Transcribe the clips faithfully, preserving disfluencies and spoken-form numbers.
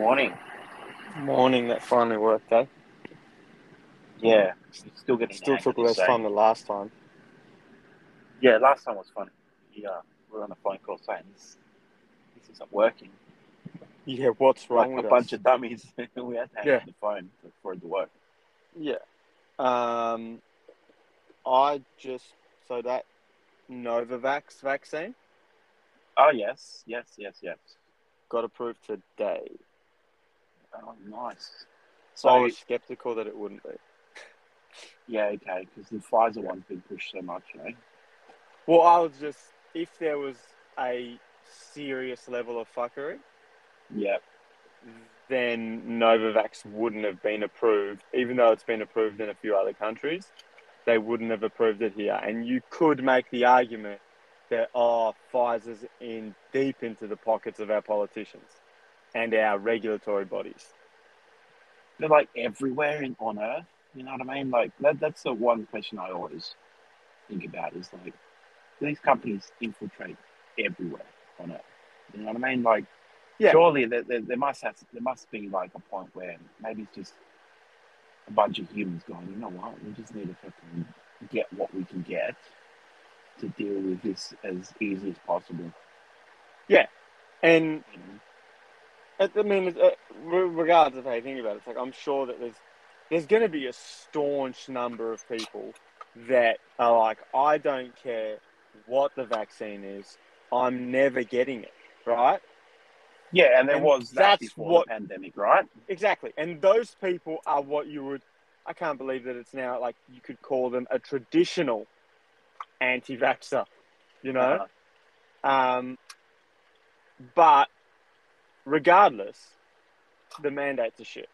Morning. Morning, that finally worked, eh? Yeah. Still getting Still took less time than last time. Yeah, last time was funny. Yeah, we were on a phone call saying this, this isn't working. Yeah, what's wrong like with a us? Bunch of dummies. We had to hang yeah. on the phone for it to work. Yeah. Um, I just... So that Novavax vaccine? Oh, yes. Yes, yes, yes. Got approved today. Oh, nice. So I was skeptical that it wouldn't be. Yeah, okay, because the Pfizer yeah. one's been pushed so much, eh? Well, I was just... If there was a serious level of fuckery... Yeah. Then Novavax wouldn't have been approved, even though it's been approved in a few other countries. They wouldn't have approved it here. And you could make the argument that, oh, Pfizer's in deep into the pockets of our politicians and our regulatory bodies. They're like everywhere in, on earth. You know what I mean? Like, that, that's the one question I always think about is, like, these companies infiltrate everywhere on earth. You know what I mean? Like, yeah. Surely there, there, there must have, there must be like a point where maybe it's just a bunch of humans going, you know what, we just need to fucking get what we can get to deal with this as easy as possible. Yeah. And, you know? I mean, regardless of how you think about it, it's like I'm sure that there's, there's going to be a staunch number of people that are like, I don't care what the vaccine is, I'm never getting it, right? Yeah, and there and was that before what, the pandemic, right? Exactly. And those people are what you would... I can't believe that it's now, like, you could call them a traditional anti-vaxxer, you know? Uh-huh. Um, but regardless, the mandates are shit,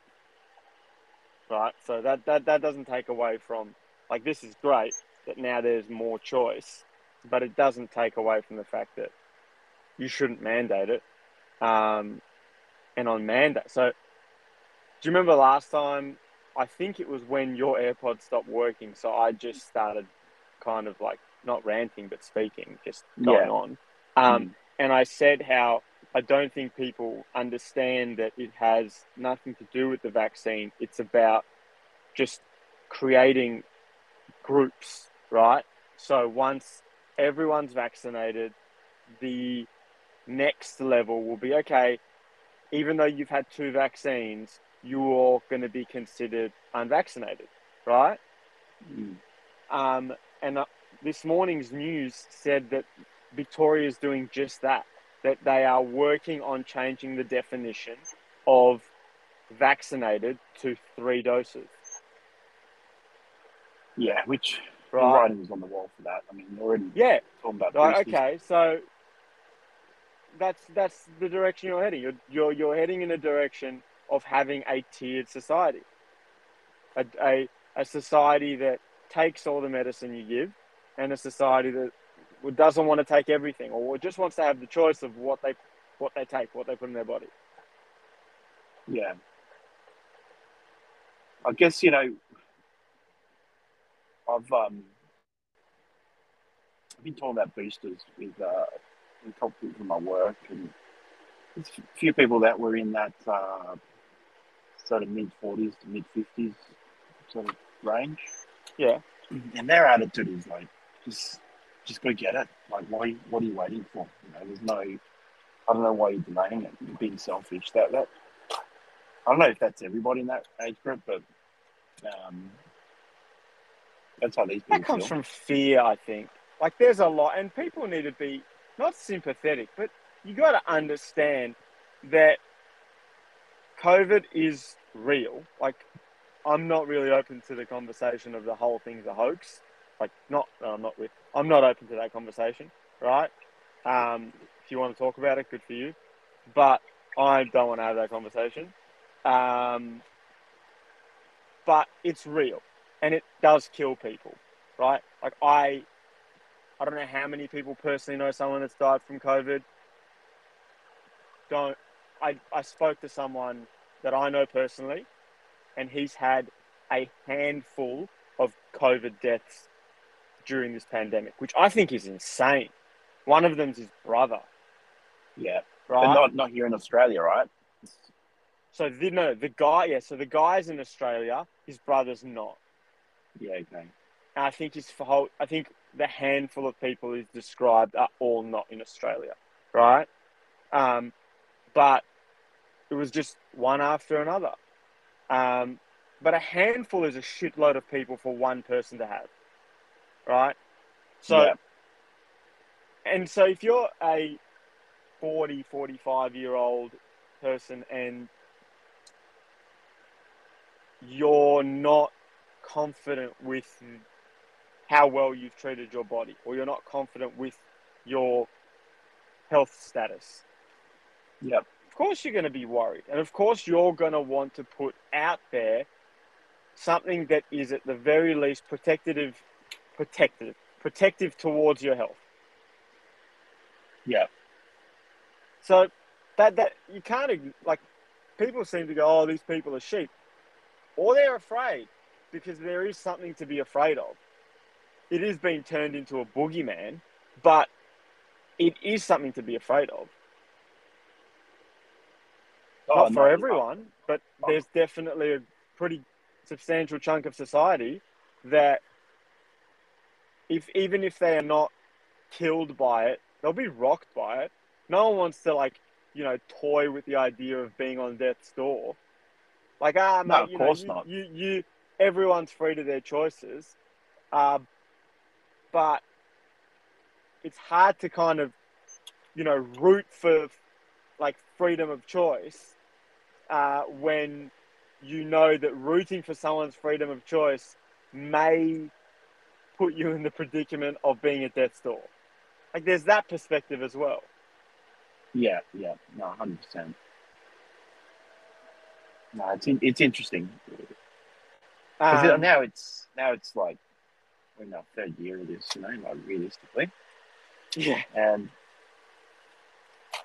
right? So that, that, that doesn't take away from... Like, this is great that now there's more choice, but it doesn't take away from the fact that you shouldn't mandate it. Um, and on mandate. So, do you remember last time? I think it was when your AirPods stopped working. So I just started, kind of like not ranting but speaking, just going yeah. on. Um, mm. And I said how I don't think people understand that it has nothing to do with the vaccine. It's about just creating groups, right? So once everyone's vaccinated, the next level will be, okay, even though you've had two vaccines, you're going to be considered unvaccinated, right? Mm. Um, and uh, this morning's news said that Victoria is doing just that, that they are working on changing the definition of vaccinated to three doses. Yeah, which right. the writing was on the wall for that. I mean, you're already yeah. talking about right, okay, so... That's that's the direction you're heading. You're, you're you're heading in a direction of having a tiered society, a, a a society that takes all the medicine you give, and a society that doesn't want to take everything, or just wants to have the choice of what they what they take, what they put in their body. Yeah, I guess you know. I've um, I've been talking about boosters with. Uh, and talk to people from my work, and there's a few people that were in that uh, sort of mid forties to mid fifties sort of range. Yeah. And their attitude is like, just just go get it. Like, why? What are you waiting for? You know, there's no, I don't know why you're delaying it. You're being selfish. That, that, I don't know if that's everybody in that age group, but um, that's how these people feel. That comes from fear, I think. Like, there's a lot, and people need to be, not sympathetic, but you got to understand that COVID is real. Like, I'm not really open to the conversation of the whole thing's a hoax. Like, not, no, I'm not with, I'm not open to that conversation, right? Um, if you want to talk about it, good for you. But I don't want to have that conversation. Um, but it's real and it does kill people, right? Like, I, I don't know how many people personally know someone that's died from COVID. Don't I, I spoke to someone that I know personally, and he's had a handful of COVID deaths during this pandemic, which I think is insane. One of them's his brother. Yeah. Right? But not, not here in Australia, right? So the, no, the guy, yeah. So the guy's in Australia. His brother's not. Yeah, okay. And I think his whole, I think the handful of people he's described are all not in Australia, right? Um, but it was just one after another. Um, but a handful is a shitload of people for one person to have, right? So, yeah. And so if you're a forty, forty-five-year-old person and you're not confident with how well you've treated your body, or you're not confident with your health status, yeah, of course you're going to be worried. And of course you're going to want to put out there something that is at the very least protective, protective, protective towards your health. Yeah. So that, that you can't, like, people seem to go, oh, these people are sheep, or they're afraid because there is something to be afraid of. It is being turned into a boogeyman, but it is something to be afraid of. Oh, Not for no, everyone, no. but oh. there's definitely a pretty substantial chunk of society that, if even if they are not killed by it, they'll be rocked by it. No one wants to, like, you know, toy with the idea of being on death's door. Like, ah, mate, no, of you course know, not. You, you, you, everyone's free to their choices. Uh, but it's hard to kind of, you know, root for, like, freedom of choice uh, when you know that rooting for someone's freedom of choice may put you in the predicament of being at death's door. Like, there's that perspective as well. Yeah, yeah, no, one hundred percent. No, it's in, it's interesting. Um, it, now it's now it's like we're in our third year of this, you know, like realistically. Yeah, and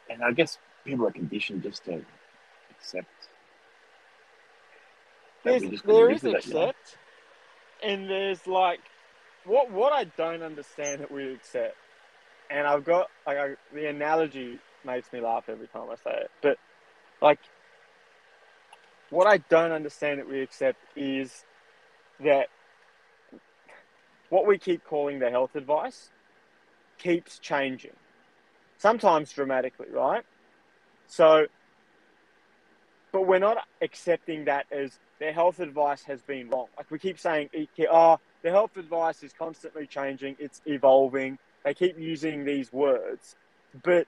and I guess people are conditioned just to accept. There's, there is accept, you know? And there's like what what I don't understand that we accept. And I've got, like, I, the analogy makes me laugh every time I say it. But, like, what I don't understand that we accept is that what we keep calling the health advice keeps changing, sometimes dramatically, right? So, but we're not accepting that as their health advice has been wrong. Like, we keep saying, oh, the health advice is constantly changing, it's evolving. They keep using these words, but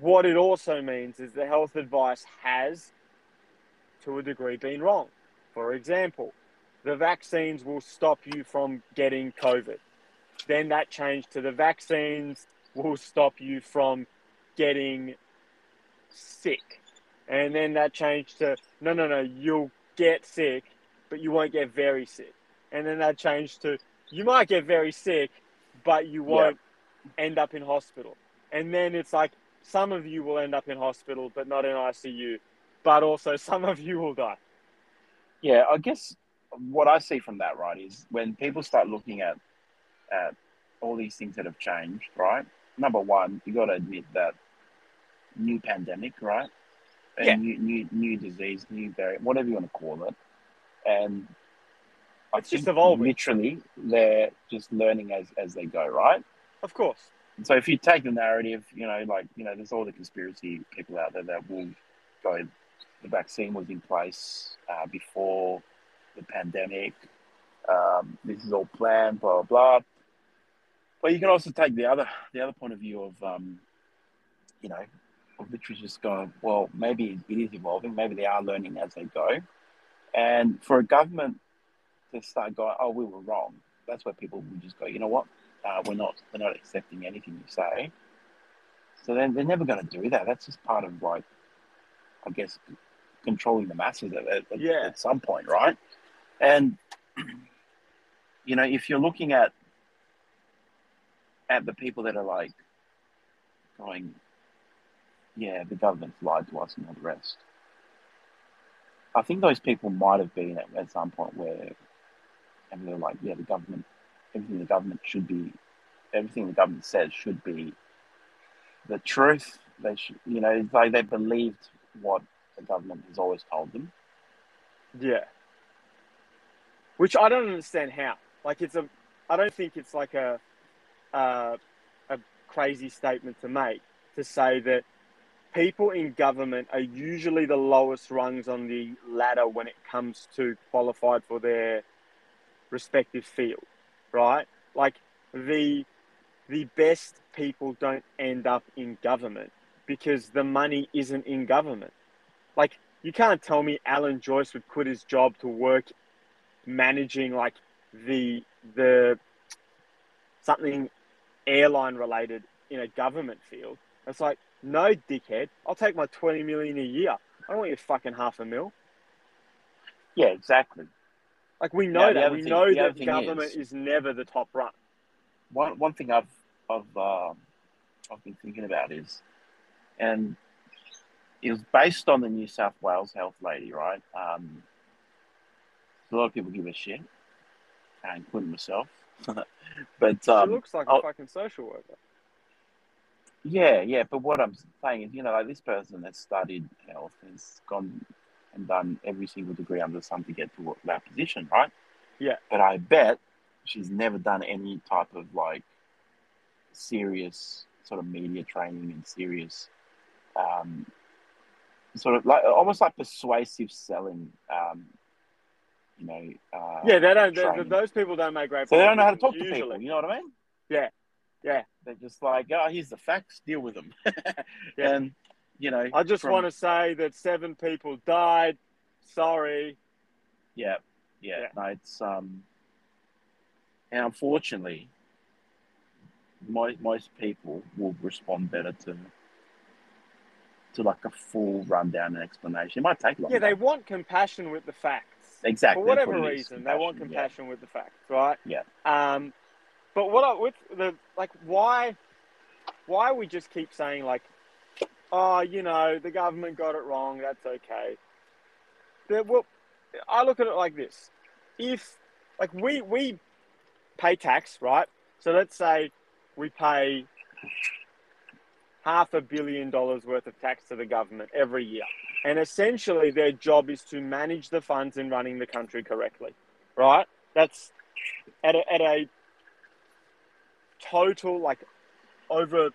what it also means is the health advice has, to a degree, been wrong. For example, the vaccines will stop you from getting COVID. Then that changed to the vaccines will stop you from getting sick. And then that changed to, no, no, no, you'll get sick, but you won't get very sick. And then that changed to, you might get very sick, but you won't. Yeah. End up in hospital. And then it's like, some of you will end up in hospital, but not in I C U, but also some of you will die. Yeah, I guess what I see from that, right, is when people start looking at, at all these things that have changed, right? Number one, you got to admit that new pandemic, right? And yeah. new, new, new disease, new variant, whatever you want to call it. And I it's think just evolving. Literally, they're just learning as, as they go, right? Of course. So if you take the narrative, you know, like, you know, there's all the conspiracy people out there that will go, the vaccine was in place uh, before the pandemic. Um, this is all planned, blah, blah, blah. But you can also take the other the other point of view of, um, you know, of literally just going, well, maybe it is evolving. Maybe they are learning as they go. And for a government to start going, oh, we were wrong. That's where people would just go, you know what? Uh, we're not we're not accepting anything you say. So then they're never going to do that. That's just part of, like, I guess, controlling the masses at, at, yeah. at some point, right? And, you know, if you're looking at at the people that are, like, going, yeah, the government's lied to us and all the rest, I think those people might have been at, at some point where, and they're like, yeah, the government... Everything the government should be, everything the government says should be the truth. They should, you know, it's like they believed what the government has always told them. Yeah. Which I don't understand how. Like, it's a, I don't think it's like a, uh, a crazy statement to make to say that people in government are usually the lowest rungs on the ladder when it comes to qualified for their respective field, right? Like, the the best people don't end up in government because the money isn't in government. Like, you can't tell me Alan Joyce would quit his job to work managing like the the something airline related in a government field. It's like, no, dickhead, I'll take my twenty million a year. I don't want your fucking half a mil. Yeah, exactly. Like, we know now, that we thing, know that government is, is never the top run. One one thing I've I've um, I've been thinking about is, and it was based on the New South Wales health lady, right? Um, a lot of people give a shit, including myself. But she um, looks like I'll, a fucking social worker. Yeah, yeah. But what I'm saying is, you know, like, this person that studied health has gone and done every single degree under the sun to get to that position, right? Yeah. But I bet she's never done any type of, like, serious sort of media training and serious um, sort of, like, almost like persuasive selling, um, you know. Uh, yeah, they don't, they, those people don't make great. So they don't know how to talk usually. to people, you know what I mean? Yeah, yeah. They're just like, oh, here's the facts, deal with them. Yeah. And, you know, I just from... want to say that seven people died. Sorry. Yeah, yeah, yeah. No, it's um, and unfortunately, most most people will respond better to to like a full rundown and explanation. It might take longer. Yeah, they want compassion with the facts. Exactly. For whatever reason, they want compassion yeah. with the facts, right? Yeah. Um, but what I, with the like, why, why we just keep saying like, oh, you know, the government got it wrong, that's okay. They're, well, I look at it like this. If, like, we, we pay tax, right? So let's say we pay half a billion dollars worth of tax to the government every year. And essentially their job is to manage the funds and running the country correctly, right? That's at a, at a total, like, over,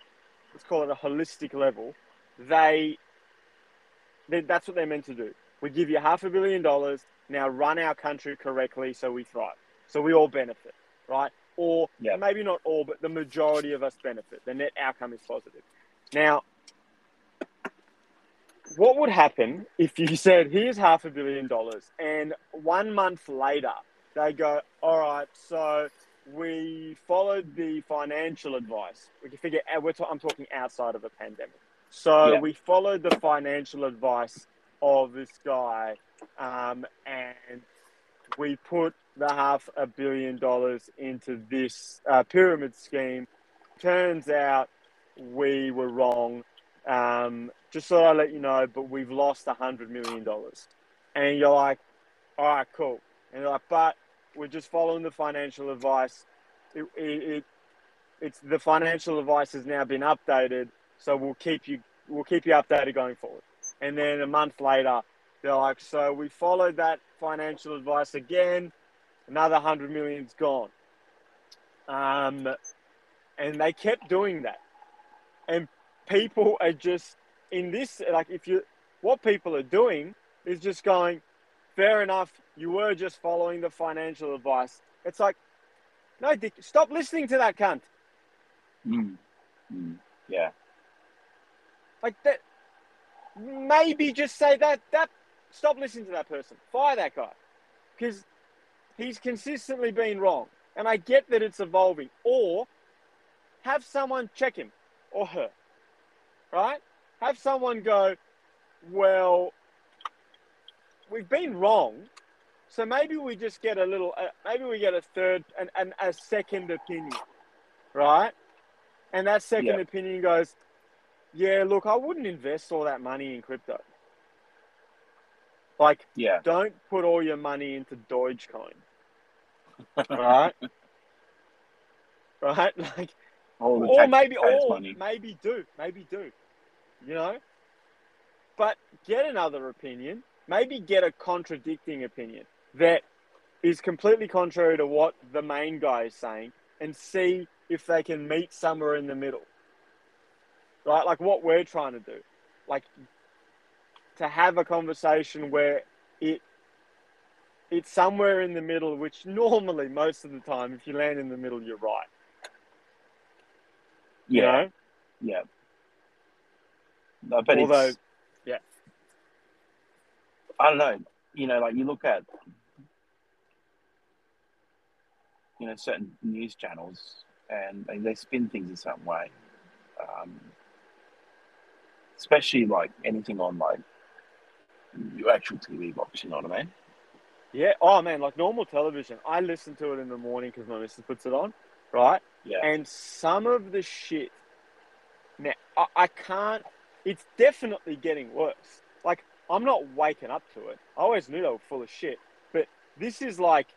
let's call it a holistic level, They, they, that's what they're meant to do. We give you half a billion dollars, now run our country correctly so we thrive. So we all benefit, right? Or yep. maybe not all, but the majority of us benefit. The net outcome is positive. Now, what would happen if you said, here's half a billion dollars, and one month later, they go, all right, so we followed the financial advice. We can figure out, we're t- I'm talking outside of a pandemic. So yeah. we followed the financial advice of this guy, um, and we put the half a billion dollars into this uh, pyramid scheme. Turns out we were wrong. Um, just so I let you know, but we've lost a hundred million dollars. And you're like, all right, cool. And you're like, but we're just following the financial advice. It, it, it it's the financial advice has now been updated. So we'll keep you we'll keep you updated going forward. And then a month later, they're like, so we followed that financial advice again. Another hundred million's gone. Um, and they kept doing that. And people are just in this, like, if you what people are doing is just going, fair enough, you were just following the financial advice. It's like, no, Dick, stop listening to that cunt. Mm. Mm. Yeah. Like that, maybe just say that, that, stop listening to that person. Fire that guy. Because he's consistently been wrong. And I get that it's evolving. Or have someone check him or her, right? Have someone go, well, we've been wrong. So maybe we just get a little, uh, maybe we get a third and, and a second opinion, right? And that second yeah. opinion goes, yeah, look, I wouldn't invest all that money in crypto. Like, yeah. don't put all your money into Dogecoin. Right? Right? Like, all the or maybe, or money. maybe do, maybe do, you know? but get another opinion, maybe get a contradicting opinion that is completely contrary to what the main guy is saying, and see if they can meet somewhere in the middle. Right? Like what we're trying to do, like to have a conversation where it it's somewhere in the middle, which normally most of the time, if you land in the middle, you're right. Yeah. You know? Yeah. No, but although, it's, yeah. I don't know. You know, like you look at, you know, certain news channels and they, they spin things a certain way. Um, especially like anything on like actual T V box, you know what I mean? Yeah. Oh man, like normal television. I listen to it in the morning because my missus puts it on, right? Yeah. And some of the shit. Now I, I can't. It's definitely getting worse. Like I'm not waking up to it. I always knew they were full of shit, but this is like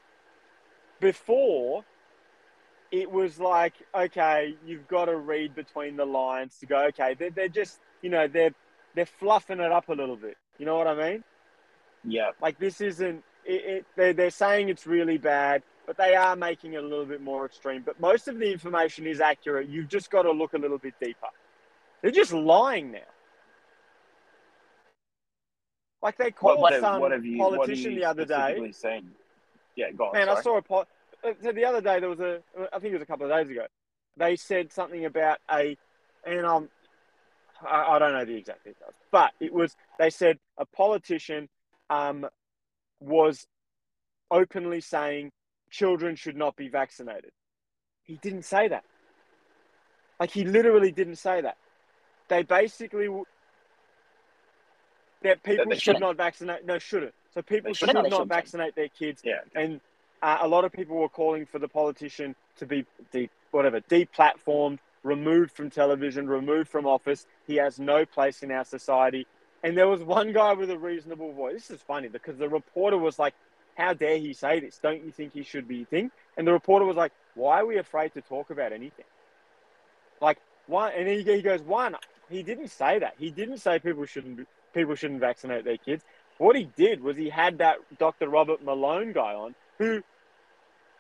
before. It was like, okay, you've got to read between the lines to go, okay, they're, they're just, you know, they're they're fluffing it up a little bit. You know what I mean? Yeah. Like this isn't, it, it, they're, they're saying it's really bad, but they are making it a little bit more extreme. But most of the information is accurate. You've just got to look a little bit deeper. They're just lying now. Like they called what, what, some what you, politician the other day. Saying? Yeah, go on, man, sorry. I saw a pot. So the other day, there was a, I think it was a couple of days ago, they said something about a, and um, I, I don't know the exact details, but it was, they said a politician um, was openly saying children should not be vaccinated. He didn't say that. Like, he literally didn't say that. They basically, that people should, should not vaccinate, no, shouldn't. So people should, should not, not vaccinate their kids. Yeah. And Uh, a lot of people were calling for the politician to be de- whatever deplatformed, removed from television, removed from office. He has no place in our society. And there was one guy with a reasonable voice. This is funny because the reporter was like, "How dare he say this? Don't you think he should be thing?" And the reporter was like, "Why are we afraid to talk about anything?" Like one, and he, he goes, "One, he didn't say that. He didn't say people shouldn't people shouldn't vaccinate their kids. What he did was he had that Doctor Robert Malone guy on." Who,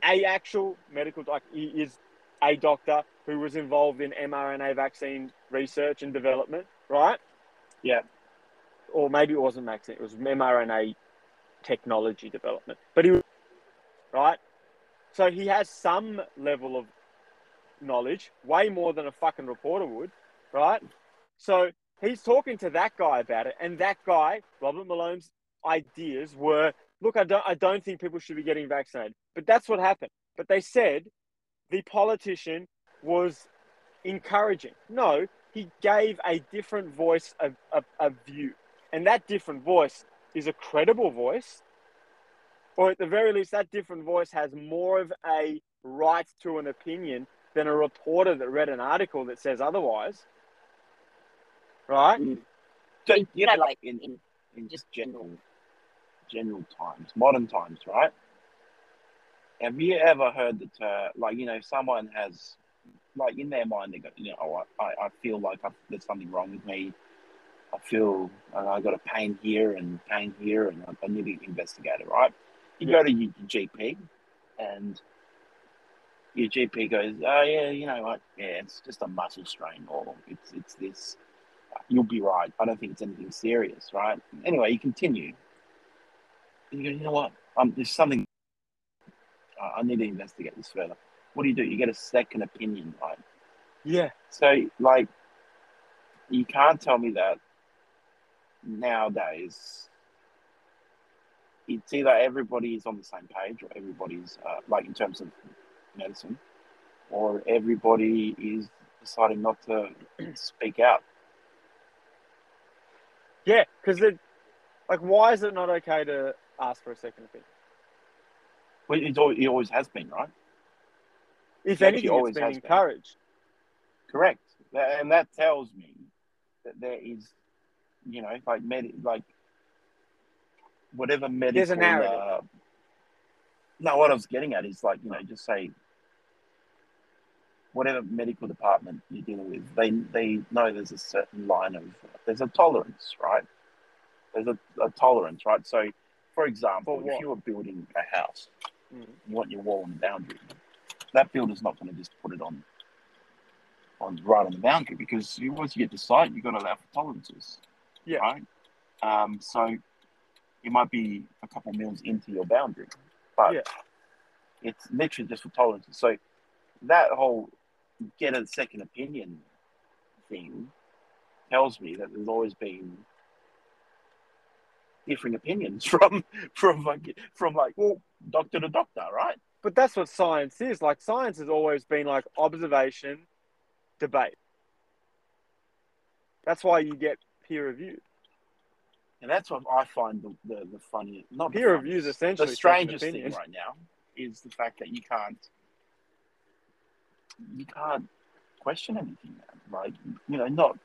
a actual medical doctor, he is a doctor who was involved in mRNA vaccine research and development, right? Yeah. Or maybe it wasn't vaccine, it was mRNA technology development. But he was, right? So he has some level of knowledge, way more than a fucking reporter would, right? So he's talking to that guy about it. And that guy, Robert Malone's ideas were... Look, I don't, I don't think people should be getting vaccinated. But that's what happened. But they said the politician was encouraging. No, he gave a different voice of a, a view. And that different voice is a credible voice. Or at the very least, that different voice has more of a right to an opinion than a reporter that read an article that says otherwise. Right? Mm. So, you know, like in, in, in just general... general times, modern times, right? Have you ever heard the term, like, you know, someone has, like, in their mind, they go, you know, oh, I, I feel like I've, there's something wrong with me. I feel uh, I got a pain here and pain here, and I, I need to investigate it, right? You yeah. go to your G P, and your G P goes, oh, yeah, you know what? Yeah, it's just a muscle strain, or it's it's this. You'll be right. I don't think it's anything serious, right? Anyway, you continue. And you go, you know what? Um, there's something uh, I need to investigate this further. What do you do? You get a second opinion, right? Yeah. So, like, you can't tell me that nowadays. It's either everybody is on the same page, or everybody's uh, like in terms of medicine, or everybody is deciding not to speak out. Yeah, because it, like, why is it not okay to ask for a second opinion? Well, it always, it always has been, right? If it anything, always it's been encouraged. Been. Correct. And that tells me that there is, you know, like, med- like whatever medical... There's a narrative. Uh, no, what I was getting at is, like, you know, just say whatever medical department you're dealing with, they, they know there's a certain line of... There's a tolerance, right? There's a, a tolerance, right? So, for example, if you were building a house, mm. you want your wall on the boundary. That builder's not going to just put it on, on right on the boundary, because you, once you get to site, you've got to allow for tolerances. Yeah. Right? Um, so it might be a couple of mils into your boundary, but yeah. it's literally just for tolerances. So that whole get a second opinion thing tells me that there's always been differing opinions from from like from like well, doctor to doctor, right? But that's what science is. Like, science has always been like observation, debate. That's why you get peer reviewed. And that's what I find the the, the funniest. Not peer review is essentially the strangest thing right now is the fact that you can't you can't question anything now. Like, you know, not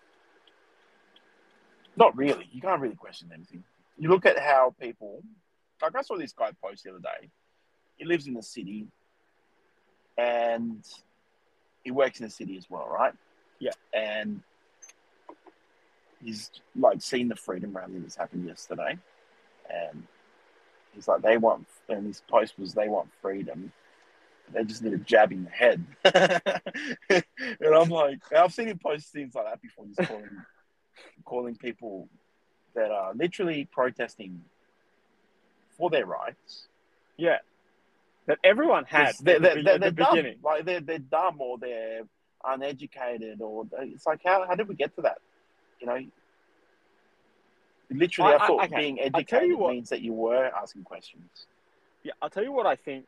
not really. You can't really question anything. You look at how people, like I saw this guy post the other day. He lives in the city and he works in the city as well, right? Yeah. And he's like seen the freedom rally that's happened yesterday. And he's like, they want, and his post was, they want freedom. They just need a jab in the head. And I'm like, I've seen him post things like that before. He's calling, calling people that are literally protesting for their rights. Yeah. That everyone has. They're, they're, they're, they're dumb. Like they're, they're dumb or they're uneducated, or it's like, how, how did we get to that? You know, literally, I, I thought I, okay. being educated what, means that you were asking questions. Yeah, I'll tell you what I think.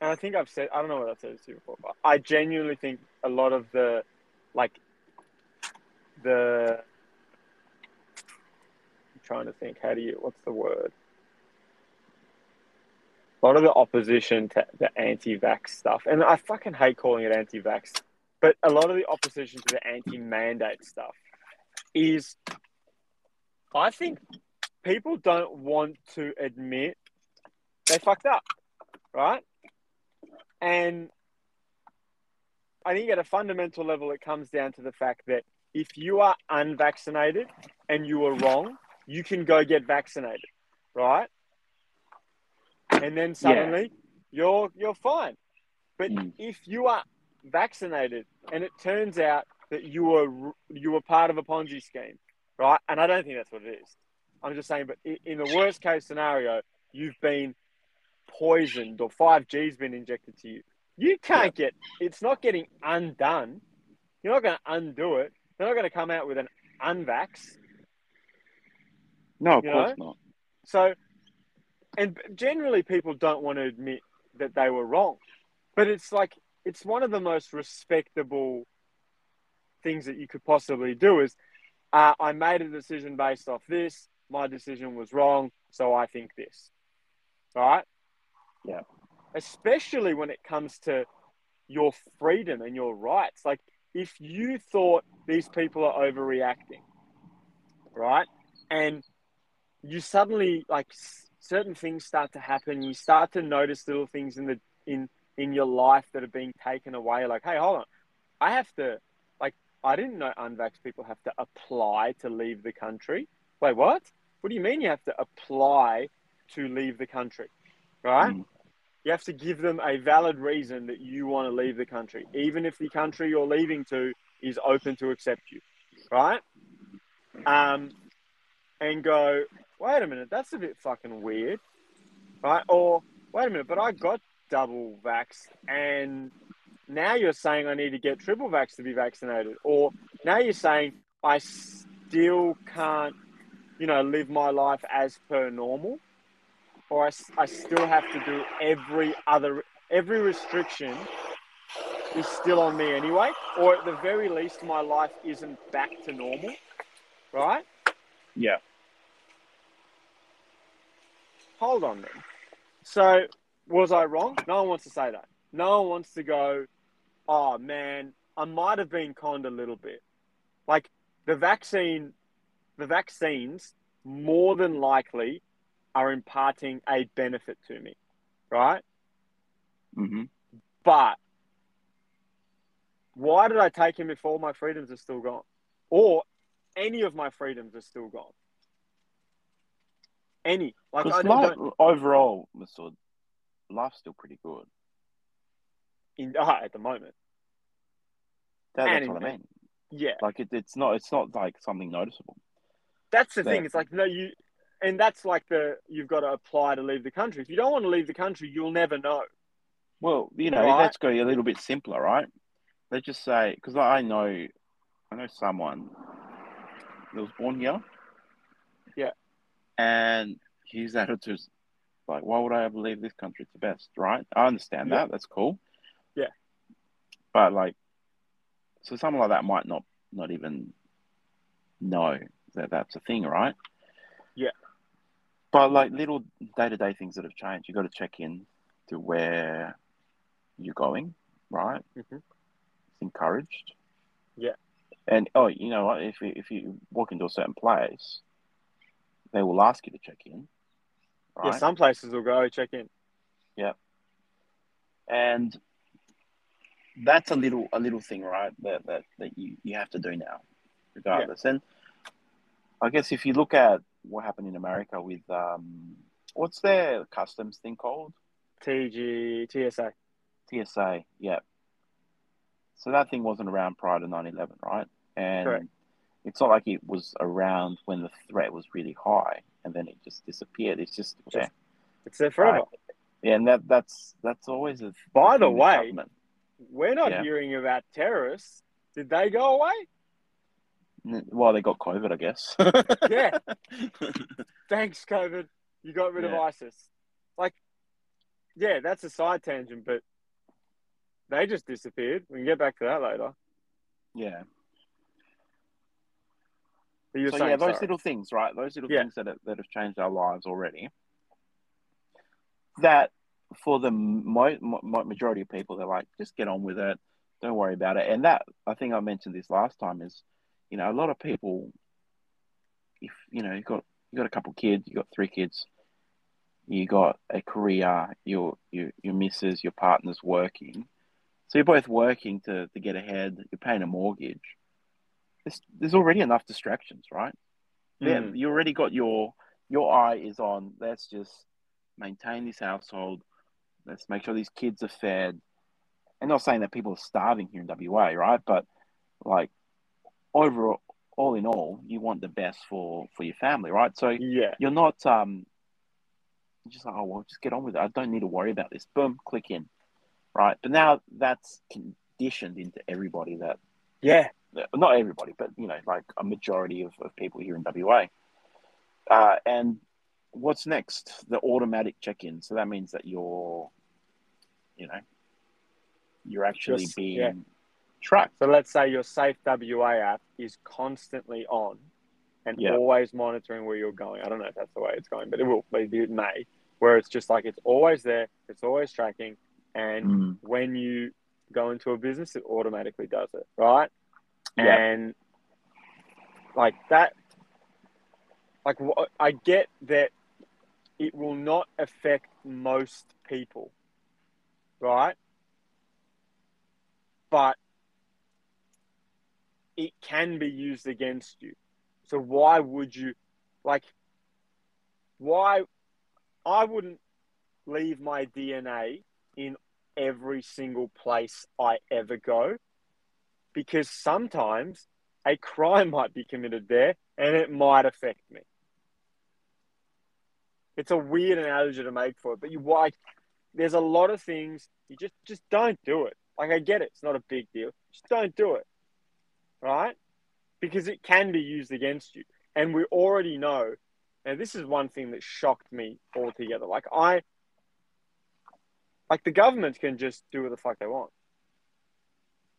And I think I've said, I don't know what I've said this to you before, but I genuinely think a lot of the, like, the, I'm trying to think, how do you, what's the word? A lot of the opposition to the anti-vax stuff, and I fucking hate calling it anti-vax, but a lot of the opposition to the anti-mandate stuff is, I think people don't want to admit they fucked up, right? And I think at a fundamental level, it comes down to the fact that if you are unvaccinated and you were wrong, you can go get vaccinated, right? And then suddenly yeah. you're you're fine. But mm. if you are vaccinated and it turns out that you were you were part of a Ponzi scheme, right? And I don't think that's what it is. I'm just saying, but in the worst case scenario, you've been poisoned or five G's been injected to you. You can't yeah. get, it's not getting undone. You're not going to undo it. They're not going to come out with an unvax. No, of you course know? Not. So... And generally, people don't want to admit that they were wrong. But it's like, it's one of the most respectable things that you could possibly do is, uh, I made a decision based off this. My decision was wrong. So I think this. Right? Yeah. Especially when it comes to your freedom and your rights. Like, if you thought these people are overreacting, right? And you suddenly, like... certain things start to happen. You start to notice little things in the in in your life that are being taken away. Like, hey, hold on, I have to. Like, I didn't know unvaxxed people have to apply to leave the country. Wait, what? What do you mean you have to apply to leave the country? Right? Mm. You have to give them a valid reason that you want to leave the country, even if the country you're leaving to is open to accept you. Right? Um, and go. Wait a minute, that's a bit fucking weird, right? Or, wait a minute, but I got double vax and now you're saying I need to get triple vax to be vaccinated. Or now you're saying I still can't, you know, live my life as per normal. Or I, I still have to do every other, every restriction is still on me anyway. Or at the very least, my life isn't back to normal, right? Yeah. Hold on then. So, was I wrong? No one wants to say that. No one wants to go, oh man, I might have been conned a little bit. Like, the vaccine, the vaccines more than likely are imparting a benefit to me, right? Mm-hmm. But why did I take him if all my freedoms are still gone? Or any of my freedoms are still gone? Any. Like, I life, don't... Overall, Masood, life's still pretty good. In, uh, at the moment. That, that's what I mean. Yeah. Like, it, it's not It's not like something noticeable. That's the that, thing. It's like, no, you... And that's like the, you've got to apply to leave the country. If you don't want to leave the country, you'll never know. Well, you know, right? Let's go a little bit simpler, right? Let's just say, because I know, I know someone that was born here. Yeah. And his attitude's like, why would I ever leave this country? It's the best, right? I understand yeah. that. That's cool. Yeah. But like, so someone like that might not, not even know that that's a thing, right? Yeah. But like little day-to-day things that have changed, you got to check in to where you're going, right? Mm-hmm. It's encouraged. Yeah. And, oh, you know what? If, if you walk into a certain place, they will ask you to check in, right? Yeah, some places will go check in. Yeah. And that's a little a little thing, right, that that, that you, you have to do now, regardless. Yeah. And I guess if you look at what happened in America with, um, what's their customs thing called? T G, T S A. T S A, yeah. So that thing wasn't around prior to nine eleven, right? And correct. It's not like it was around when the threat was really high and then it just disappeared. It's just, yeah. It's, it's there forever. Right. Yeah, and that, that's that's always a... By the way, we're not yeah. hearing about terrorists. Did they go away? Well, they got COVID, I guess. yeah. Thanks, COVID. You got rid yeah. of ISIS. Like, yeah, that's a side tangent, but they just disappeared. We can get back to that later. Yeah. But you're so, saying, yeah, those sorry. little things, right? Those little yeah. things that have, that have changed our lives already. That, for the mo- mo- majority of people, they're like, just get on with it. Don't worry about it. And that, I think I mentioned this last time, is... You know, a lot of people, if, you know, you've got, you got a couple kids, you got three kids, you got a career, your, your, your missus, your partner's working. So you're both working to, to get ahead. You're paying a mortgage. There's, there's already enough distractions, right? Mm. You already got your, your eye is on, let's just maintain this household. Let's make sure these kids are fed. And not saying that people are starving here in W A, right? But like, overall, all in all, you want the best for, for your family, right? So yeah. you're not um, you're just like, oh, well, just get on with it. I don't need to worry about this. Boom, click in, right? But now that's conditioned into everybody that... Yeah. Not everybody, but, you know, like a majority of, of people here in W A. Uh, and what's next? The automatic check-in. So that means that you're, you know, you're actually just, being... Yeah. Track. So let's say your Safe W A app is constantly on and yeah. always monitoring where you're going. I don't know if that's the way it's going, but it will. Maybe it may, where it's just like it's always there, it's always tracking, and mm. when you go into a business, it automatically does it, right? Yeah. And like that, like I get that it will not affect most people, right? But it can be used against you. So why would you, like, why, I wouldn't leave my D N A in every single place I ever go, because sometimes a crime might be committed there and it might affect me. It's a weird analogy to make for it, but you, why, there's a lot of things, you just, just don't do it. Like, I get it, it's not a big deal. Just don't do it. Right? Because it can be used against you. And we already know. Now, this is one thing that shocked me altogether. Like, I... Like, the government can just do what the fuck they want.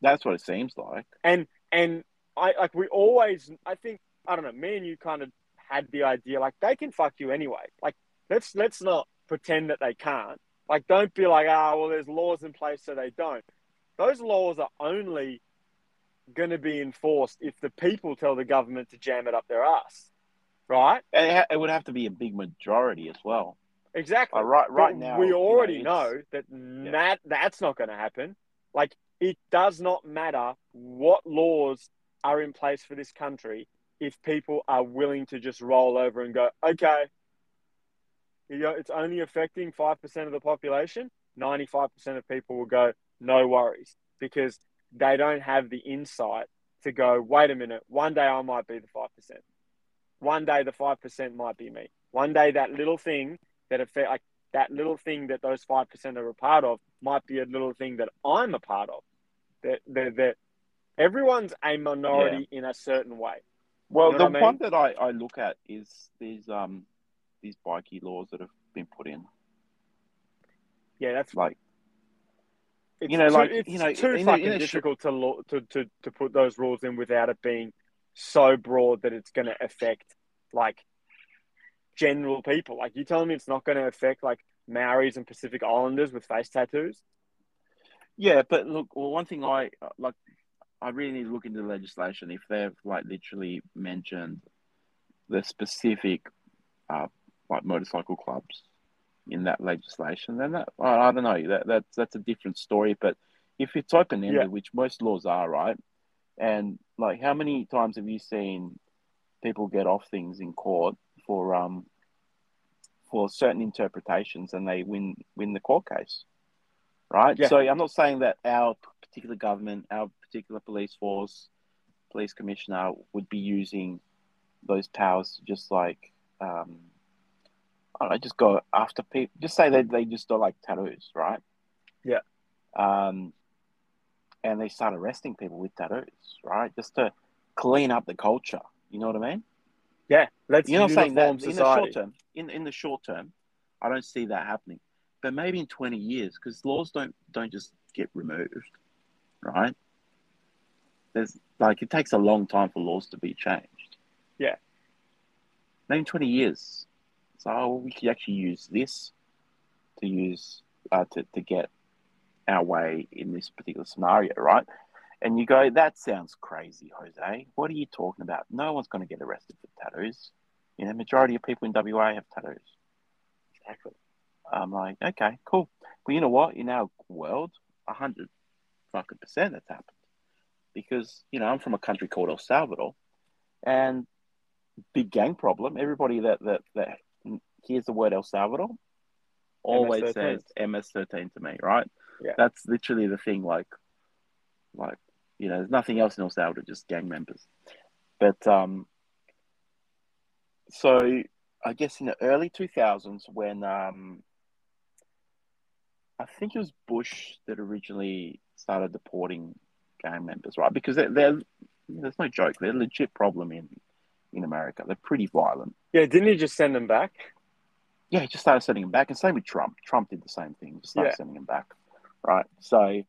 That's what it seems like. And, and I, like, we always... I think, I don't know, me and you kind of had the idea, like, they can fuck you anyway. Like, let's, let's not pretend that they can't. Like, don't be like, ah, well, there's laws in place so they don't. Those laws are only... going to be enforced if the people tell the government to jam it up their ass, right? And it, ha- it would have to be a big majority as well. Exactly. Uh, right, right now, we already you know, know that yeah. that that's not going to happen. Like, it does not matter what laws are in place for this country if people are willing to just roll over and go, okay, it's only affecting five percent of the population, ninety-five percent of people will go, no worries, because they don't have the insight to go, wait a minute, one day I might be the five percent. One day the five percent might be me. One day that little thing that affect, like that little thing that those five percent are a part of might be a little thing that I'm a part of. That, that, that everyone's a minority yeah. in a certain way. Well, you know the I mean? one that I, I look at is these um these bikie laws that have been put in. Yeah, that's like you know, too, like it's you know, too in, fucking in difficult sh- to, law, to to to put those rules in without it being so broad that it's going to affect like general people. Like you telling me it's not going to affect like Maoris and Pacific Islanders with face tattoos? Yeah, but look, well, one thing I like. I really need to look into the legislation if they've like literally mentioned the specific uh, like motorcycle clubs in that legislation. Then that I don't know that that's that's a different story. But if it's open ended, yeah. which most laws are, right? And like, how many times have you seen people get off things in court for um for certain interpretations, and they win win the court case, right? Yeah. So I'm not saying that our particular government, our particular police force, police commissioner would be using those powers to just like, um, I don't know, just go after people. Just say that they just don't like tattoos, right? Yeah. Um, and they start arresting people with tattoos, right? Just to clean up the culture. You know what I mean? Yeah. Let's you know what I'm saying? That in the short term, in in the short term, I don't see that happening. But maybe in twenty years, because laws don't don't just get removed, right? There's like it takes a long time for laws to be changed. Yeah. Maybe in twenty years. So we could actually use this to use uh, to, to get our way in this particular scenario, right? And you go, that sounds crazy, Jose. What are you talking about? No one's going to get arrested for tattoos. You know, majority of people in W A have tattoos. Exactly. I'm like, okay, cool. But you know what? In our world, a hundred fucking percent that's happened. Because, you know, I'm from a country called El Salvador, and big gang problem. Everybody that, that, that hears the word El Salvador always M S thirteen. Says M S thirteen to me, right? Yeah. That's literally the thing, like, like you know, there's nothing else in El Salvador, just gang members. But, um, so I guess in the early two thousands when um, I think it was Bush that originally started deporting gang members, right? Because they're, they're there's no joke. They're a legit problem in, in America. They're pretty violent. Yeah, didn't he just send them back? Yeah, he just started sending them back. And same with Trump. Trump did the same thing. Just started yeah. sending them back, right? So,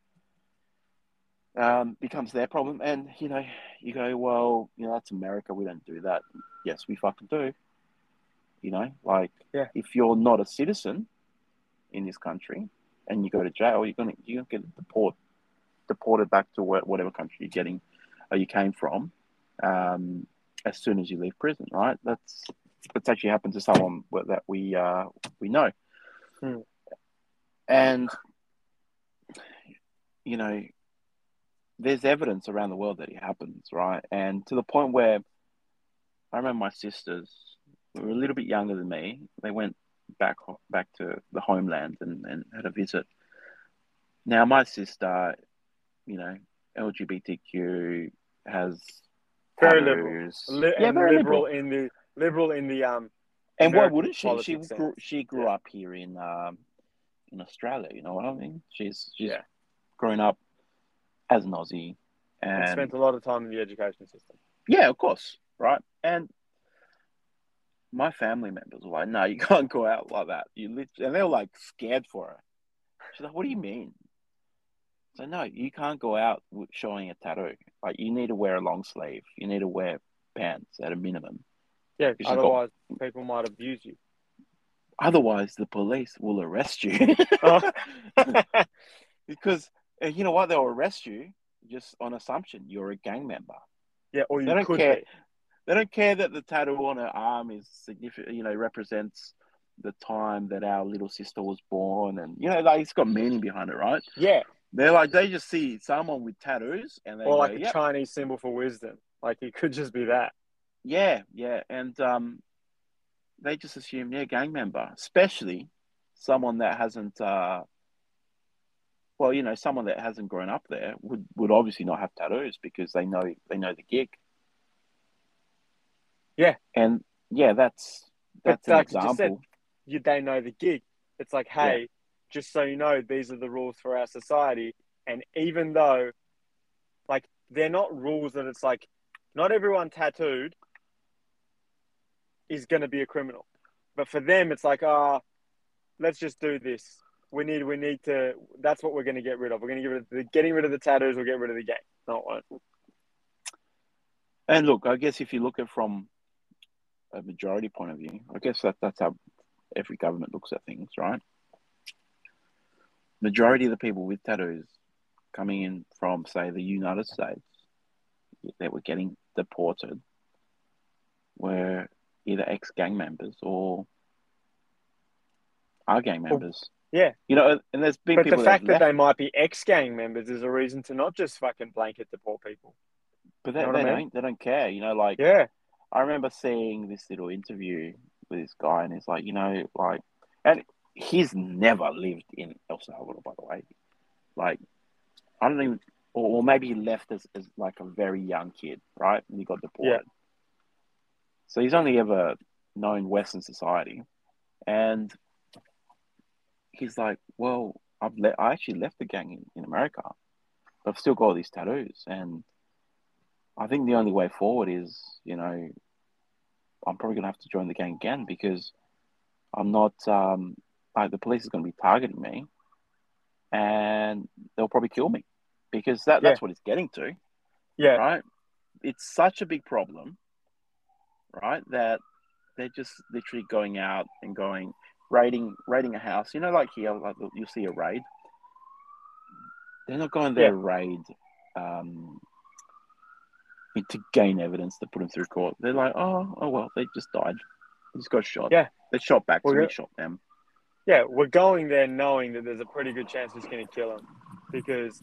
um, becomes their problem. And, you know, you go, well, you know, that's America. We don't do that. Yes, we fucking do. You know, like, yeah. if you're not a citizen in this country and you go to jail, you're going to you're gonna get deported. deported back to whatever country you're getting or you came from um, as soon as you leave prison, right? That's that's actually happened to someone that we uh, we know. Hmm. And, you know, there's evidence around the world that it happens, right? And to the point where I remember my sisters who were a little bit younger than me. They went back back to the homeland and, and had a visit. Now, my sister... You know, L G B T Q has very liberal, Li- yeah, very liberal in the liberal in the um. And American why wouldn't she? She grew, she grew yeah. up here in um in Australia. You know what I mean? She's she's yeah. grown up as an Aussie and, and spent a lot of time in the education system. Yeah, of course, right? And my family members were like, "No, you can't go out like that." You literally, and they were like scared for her. She's like, "What do you mean?" So no, you can't go out showing a tattoo. Like you need to wear a long sleeve. You need to wear pants at a minimum. Yeah, otherwise got... people might abuse you. Otherwise, the police will arrest you. oh. Because you know what? They'll arrest you just on assumption you're a gang member. Yeah, or you they don't could care. Be. They don't care that the tattoo on her arm is significant. You know, represents the time that our little sister was born, and you know, like it's got meaning behind it, right? Yeah. They're like, they just see someone with tattoos and they Or like go, a yep. Chinese symbol for wisdom. Like, it could just be that. Yeah, yeah. And, um, they just assume they're a gang member, especially someone that hasn't, uh, well, you know, someone that hasn't grown up there would, would obviously not have tattoos because they know they know the gig. Yeah. And yeah, that's that's an like example. Said, you, they know the gig. It's like, hey, yeah. just so you know, these are the rules for our society. And even though, like, they're not rules that it's like, not everyone tattooed is going to be a criminal. But for them, it's like, ah, oh, let's just do this. We need, we need to, that's what we're going to get rid of. We're going to get rid of the, getting rid of the tattoos, we'll get rid of the gang. No, it won't. And look, I guess if you look at from a majority point of view, I guess that, that's how every government looks at things, right? Majority of the people with tattoos coming in from, say, the United States that were getting deported were either ex-gang members or are gang members. Yeah. You know, and there's been but people... But the fact that, that they might be ex-gang members is a reason to not just fucking blanket deport people. But they, you know they, I mean? don't, they don't care, you know, like... Yeah. I remember seeing this little interview with this guy and it's like, you know, like... and. He's never lived in El Salvador, by the way. Like, I don't even... Or, or maybe he left as, as, like, a very young kid, right? And he got deported. Yeah. So he's only ever known Western society. And he's like, well, I've le- I actually left the gang in, in America. But I've still got all these tattoos. And I think the only way forward is, you know, I'm probably going to have to join the gang again because I'm not... Um, like the police is going to be targeting me and they'll probably kill me because that, yeah. that's what it's getting to. Yeah. Right. It's such a big problem, right? That they're just literally going out and going raiding, raiding a house, you know, like here, like you'll see a raid. They're not going there yeah. raid um, to gain evidence to put them through court. They're like, Oh, Oh well, they just died. They just got shot. Yeah. They shot back. Well, so yeah. we shot them. Yeah, we're going there knowing that there's a pretty good chance it's going to kill them because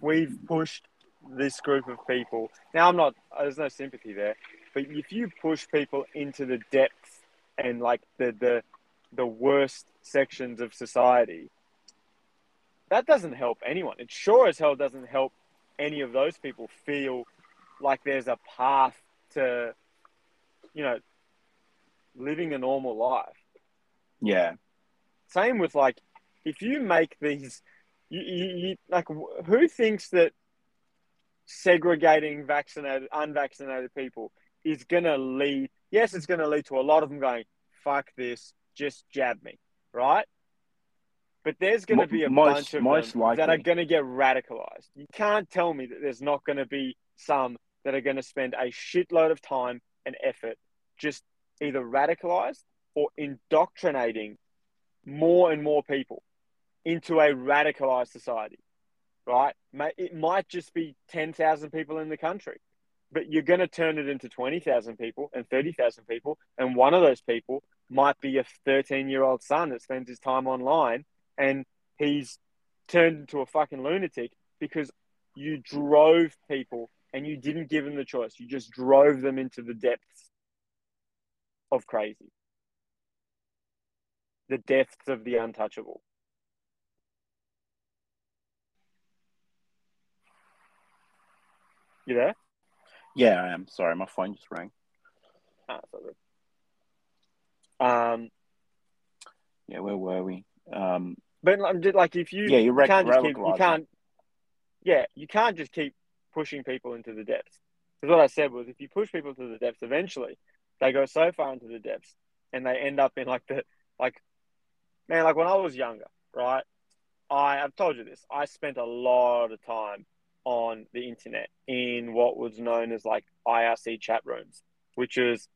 we've pushed this group of people. Now, I'm not, there's no sympathy there, but if you push people into the depths and like the, the, the worst sections of society, that doesn't help anyone. It sure as hell doesn't help any of those people feel like there's a path to, you know, living a normal life. Yeah. Same with like, if you make these, you, you, you like, who thinks that segregating vaccinated, unvaccinated people is going to lead, yes, it's going to lead to a lot of them going, fuck this, just jab me, right? But there's going to be a most, bunch of most them likely. that are going to get radicalized. You can't tell me that there's not going to be some that are going to spend a shitload of time and effort just either radicalized or indoctrinating more and more people into a radicalized society, right? It might just be ten thousand people in the country, but you're going to turn it into twenty thousand people and thirty thousand people. And one of those people might be a thirteen-year-old son that spends his time online and he's turned into a fucking lunatic because you drove people and you didn't give them the choice. You just drove them into the depths of crazy. The depths of the untouchable. You there? Yeah, I am. Sorry, my phone just rang. Ah, sorry. Um. Yeah, where were we? Um. But like, if you yeah, you, you can't just keep, you can't. Yeah, you can't just keep pushing people into the depths. Because what I said was, if you push people to the depths, eventually they go so far into the depths, and they end up in like the like. Man, like when I was younger, right, I, I've told you this. I spent a lot of time on the internet in what was known as like I R C chat rooms, which is,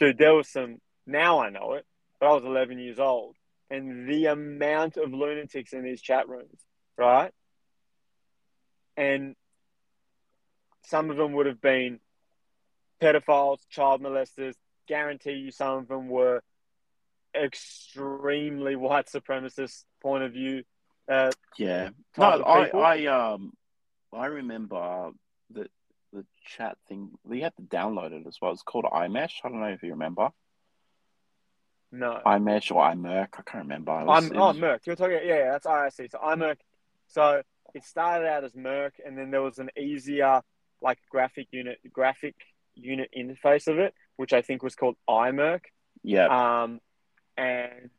dude, there was some, now I know it, but I was eleven years old. And the amount of lunatics in these chat rooms, right? And some of them would have been pedophiles, child molesters. Guarantee you some of them were extremely white supremacist point of view. Uh, yeah, no, I, I, um, I remember the the chat thing. You had to download it as well. It's called iMesh. I don't know if you remember. No. iMesh or iMerc, I can't remember. It was, I'm, it was... Oh, Merc. You're talking, yeah, yeah, that's I R C. So iMerc, so it started out as Merc, and then there was an easier, like, graphic unit, graphic unit interface of it, which I think was called iMerc. Yeah. Um, and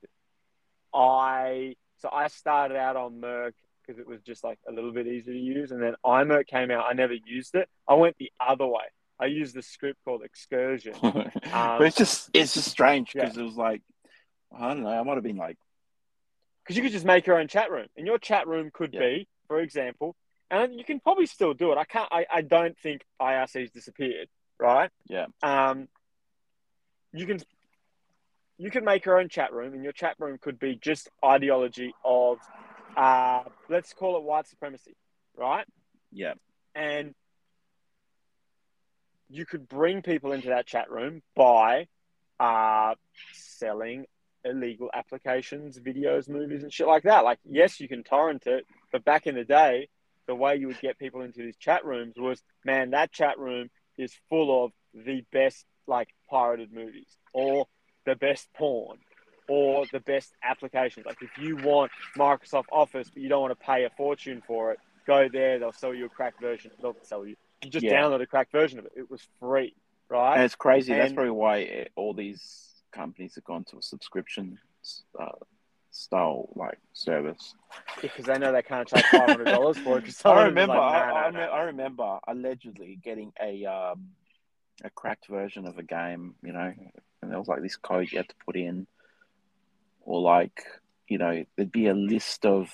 I, so I started out on Merc because it was just like a little bit easier to use. And then iMerc came out. I never used it. I went the other way. I used this script called Excursion. Um, but it's just, it's just strange because yeah. it was like, I don't know. I might have been like, because you could just make your own chat room, and your chat room could yeah. be, for example, and you can probably still do it. I can't. I, I don't think I R C's disappeared, right? Yeah. Um. You can, you can make your own chat room, and your chat room could be just ideology of, uh, let's call it white supremacy, right? Yeah. And you could bring people into that chat room by, uh, selling illegal applications, videos, movies, and shit like that. Like, yes, you can torrent it, but back in the day, the way you would get people into these chat rooms was, man, that chat room is full of the best, like, pirated movies, or the best porn, or the best applications. Like, if you want Microsoft Office, but you don't want to pay a fortune for it, go there. They'll sell you a cracked version. They'll sell you. You just yeah. download a cracked version of it. It was free, right? And it's crazy. And that's probably why it, all these companies have gone to a subscription uh, style like service, because they know they can't charge five hundred dollars for it. I remember, like, nah, I, nah, I, nah. I remember allegedly getting a um, a cracked version of a game, you know, and there was like this code you had to put in, or like, you know, there'd be a list of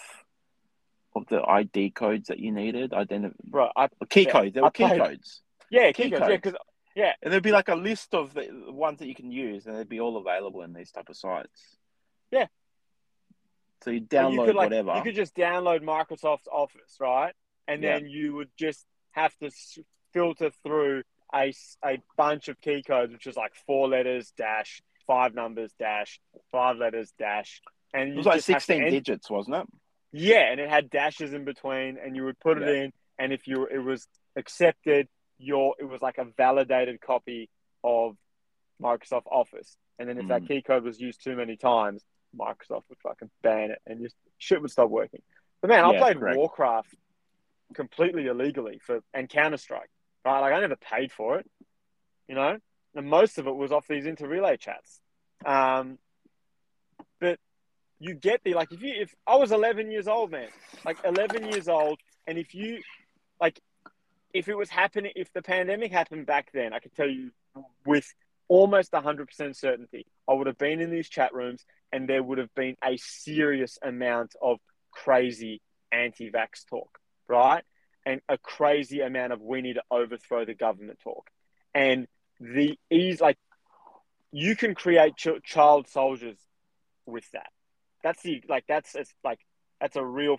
of the I D codes that you needed, identity, right? I, key yeah, codes. There were key codes. Yeah, key, key codes. codes. Yeah, because. Yeah, and there'd be like a list of the ones that you can use, and they'd be all available in these type of sites. Yeah. So you download so you could, like, whatever. You could just download Microsoft Office, right? And yeah. then you would just have to filter through a, a bunch of key codes, which is like four letters dash, five numbers dash, five letters dash. And you it was like sixteen digits, wasn't it? Yeah, and it had dashes in between, and you would put yeah. it in, and if you it was accepted. Your it was like a validated copy of Microsoft Office, and then if mm. that key code was used too many times, Microsoft would fucking ban it, and just shit would stop working. But man, yeah, I played correct. Warcraft completely illegally for and Counter-Strike, right? Like I never paid for it, you know, and most of it was off these inter-relay chats. Um, but you get the like if you if I was eleven years old, man, like eleven years old, and if you like. If it was happening, if the pandemic happened back then, I could tell you with almost one hundred percent certainty, I would have been in these chat rooms and there would have been a serious amount of crazy anti-vax talk, right? And a crazy amount of we need to overthrow the government talk. And the ease, like, you can create ch- child soldiers with that. That's the, like, that's, it's like, that's a real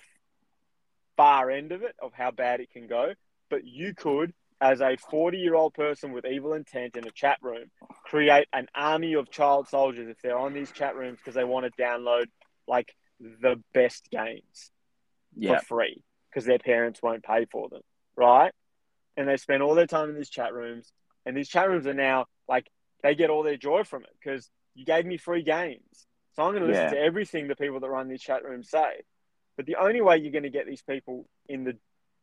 far end of it, of how bad it can go. But you could, as a forty-year-old person with evil intent in a chat room, create an army of child soldiers if they're on these chat rooms because they want to download, like, the best games yep. for free because their parents won't pay for them, right? And they spend all their time in these chat rooms, and these chat rooms are now, like, they get all their joy from it because you gave me free games. So I'm going to listen yeah. to everything the people that run these chat rooms say. But the only way you're going to get these people in the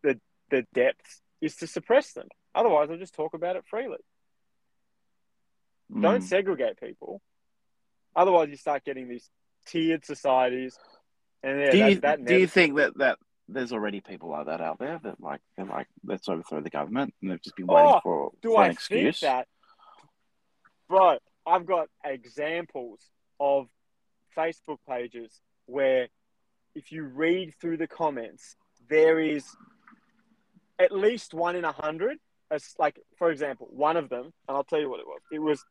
the the depths is to suppress them. Otherwise, they'll just talk about it freely. Mm. Don't segregate people. Otherwise, you start getting these tiered societies. And yeah, do that, you, that never... do you think that, that there's already people like that out there that like they're like let's overthrow the government and they've just been waiting oh, for, do for I an excuse? Think that, bro, I've got examples of Facebook pages where if you read through the comments, there is at least one in a hundred, as like, for example, one of them, and I'll tell you what it was. It was,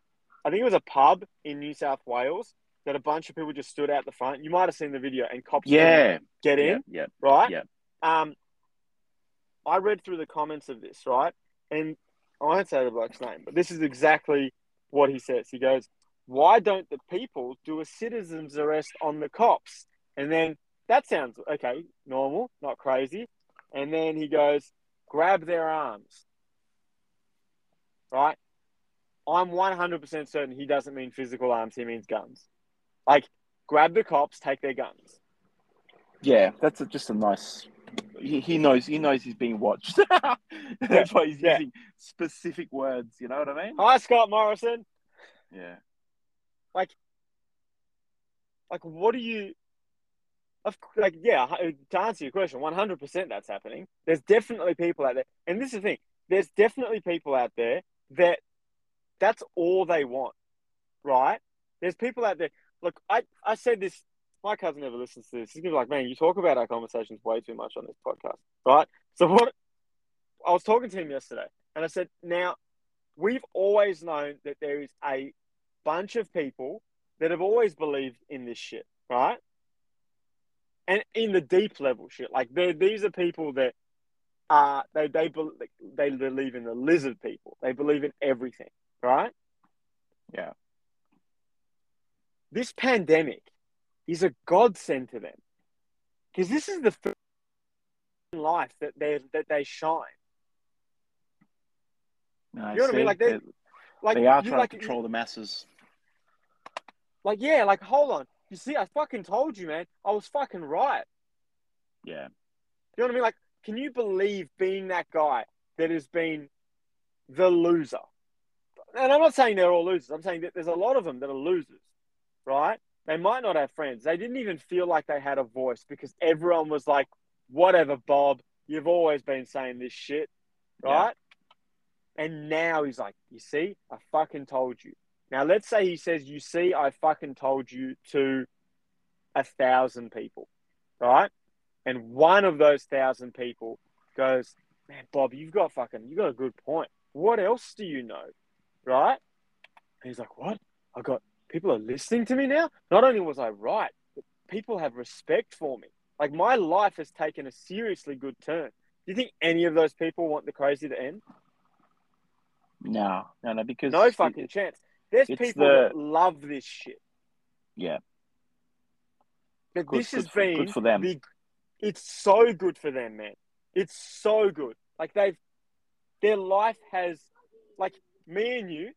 I think it was a pub in New South Wales that a bunch of people just stood out the front. You might have seen the video and cops yeah. get in, yeah, yeah, right? Yeah. Um, I read through the comments of this, right? And I won't say the bloke's name, but this is exactly what he says. He goes, why don't the people do a citizen's arrest on the cops? And then that sounds, okay, normal, not crazy. And then he goes, grab their arms, right? I'm one hundred percent certain he doesn't mean physical arms. He means guns. Like, grab the cops, take their guns. Yeah, that's a, just a nice... He, he knows he knows he's being watched. That's yeah, why he's yeah. using specific words, you know what I mean? Hi, Scott Morrison. Yeah. Like, like what do you... Of, like, yeah, to answer your question, one hundred percent that's happening. There's definitely people out there. And this is the thing. There's definitely people out there that that's all they want, right? There's people out there. Look, I, I said this. My cousin never listens to this. He's going to be like, man, you talk about our conversations way too much on this podcast, right? So what? I was talking to him yesterday, and I said, now, we've always known that there is a bunch of people that have always believed in this shit, right? And in the deep level shit, like these are people that are they they be, they believe in the lizard people. They believe in everything, right? Yeah. This pandemic is a godsend to them because this is the first life that they that they shine. No, you know see, what I mean? Like they, like they are trying like, to control the masses. Like yeah, like hold on. You see, I fucking told you, man. I was fucking right. Yeah. You know what I mean? Like, can you believe being that guy that has been the loser? And I'm not saying they're all losers. I'm saying that there's a lot of them that are losers, right? They might not have friends. They didn't even feel like they had a voice because everyone was like, whatever, Bob, you've always been saying this shit, right? Yeah. And now he's like, you see, I fucking told you. Now, let's say he says, you see, I fucking told you to a thousand people, right? And one of those thousand people goes, man, Bob, you've got fucking, you got a good point. What else do you know, right? And he's like, what? I got, people are listening to me now? Not only was I right, but people have respect for me. Like, my life has taken a seriously good turn. Do you think any of those people want the crazy to end? No, no, no, because... No fucking it, chance. There's it's people the, that love this shit. Yeah. But good, this has been... Good for them. The, it's so good for them, man. It's so good. Like, they've... Their life has... Like, me and you,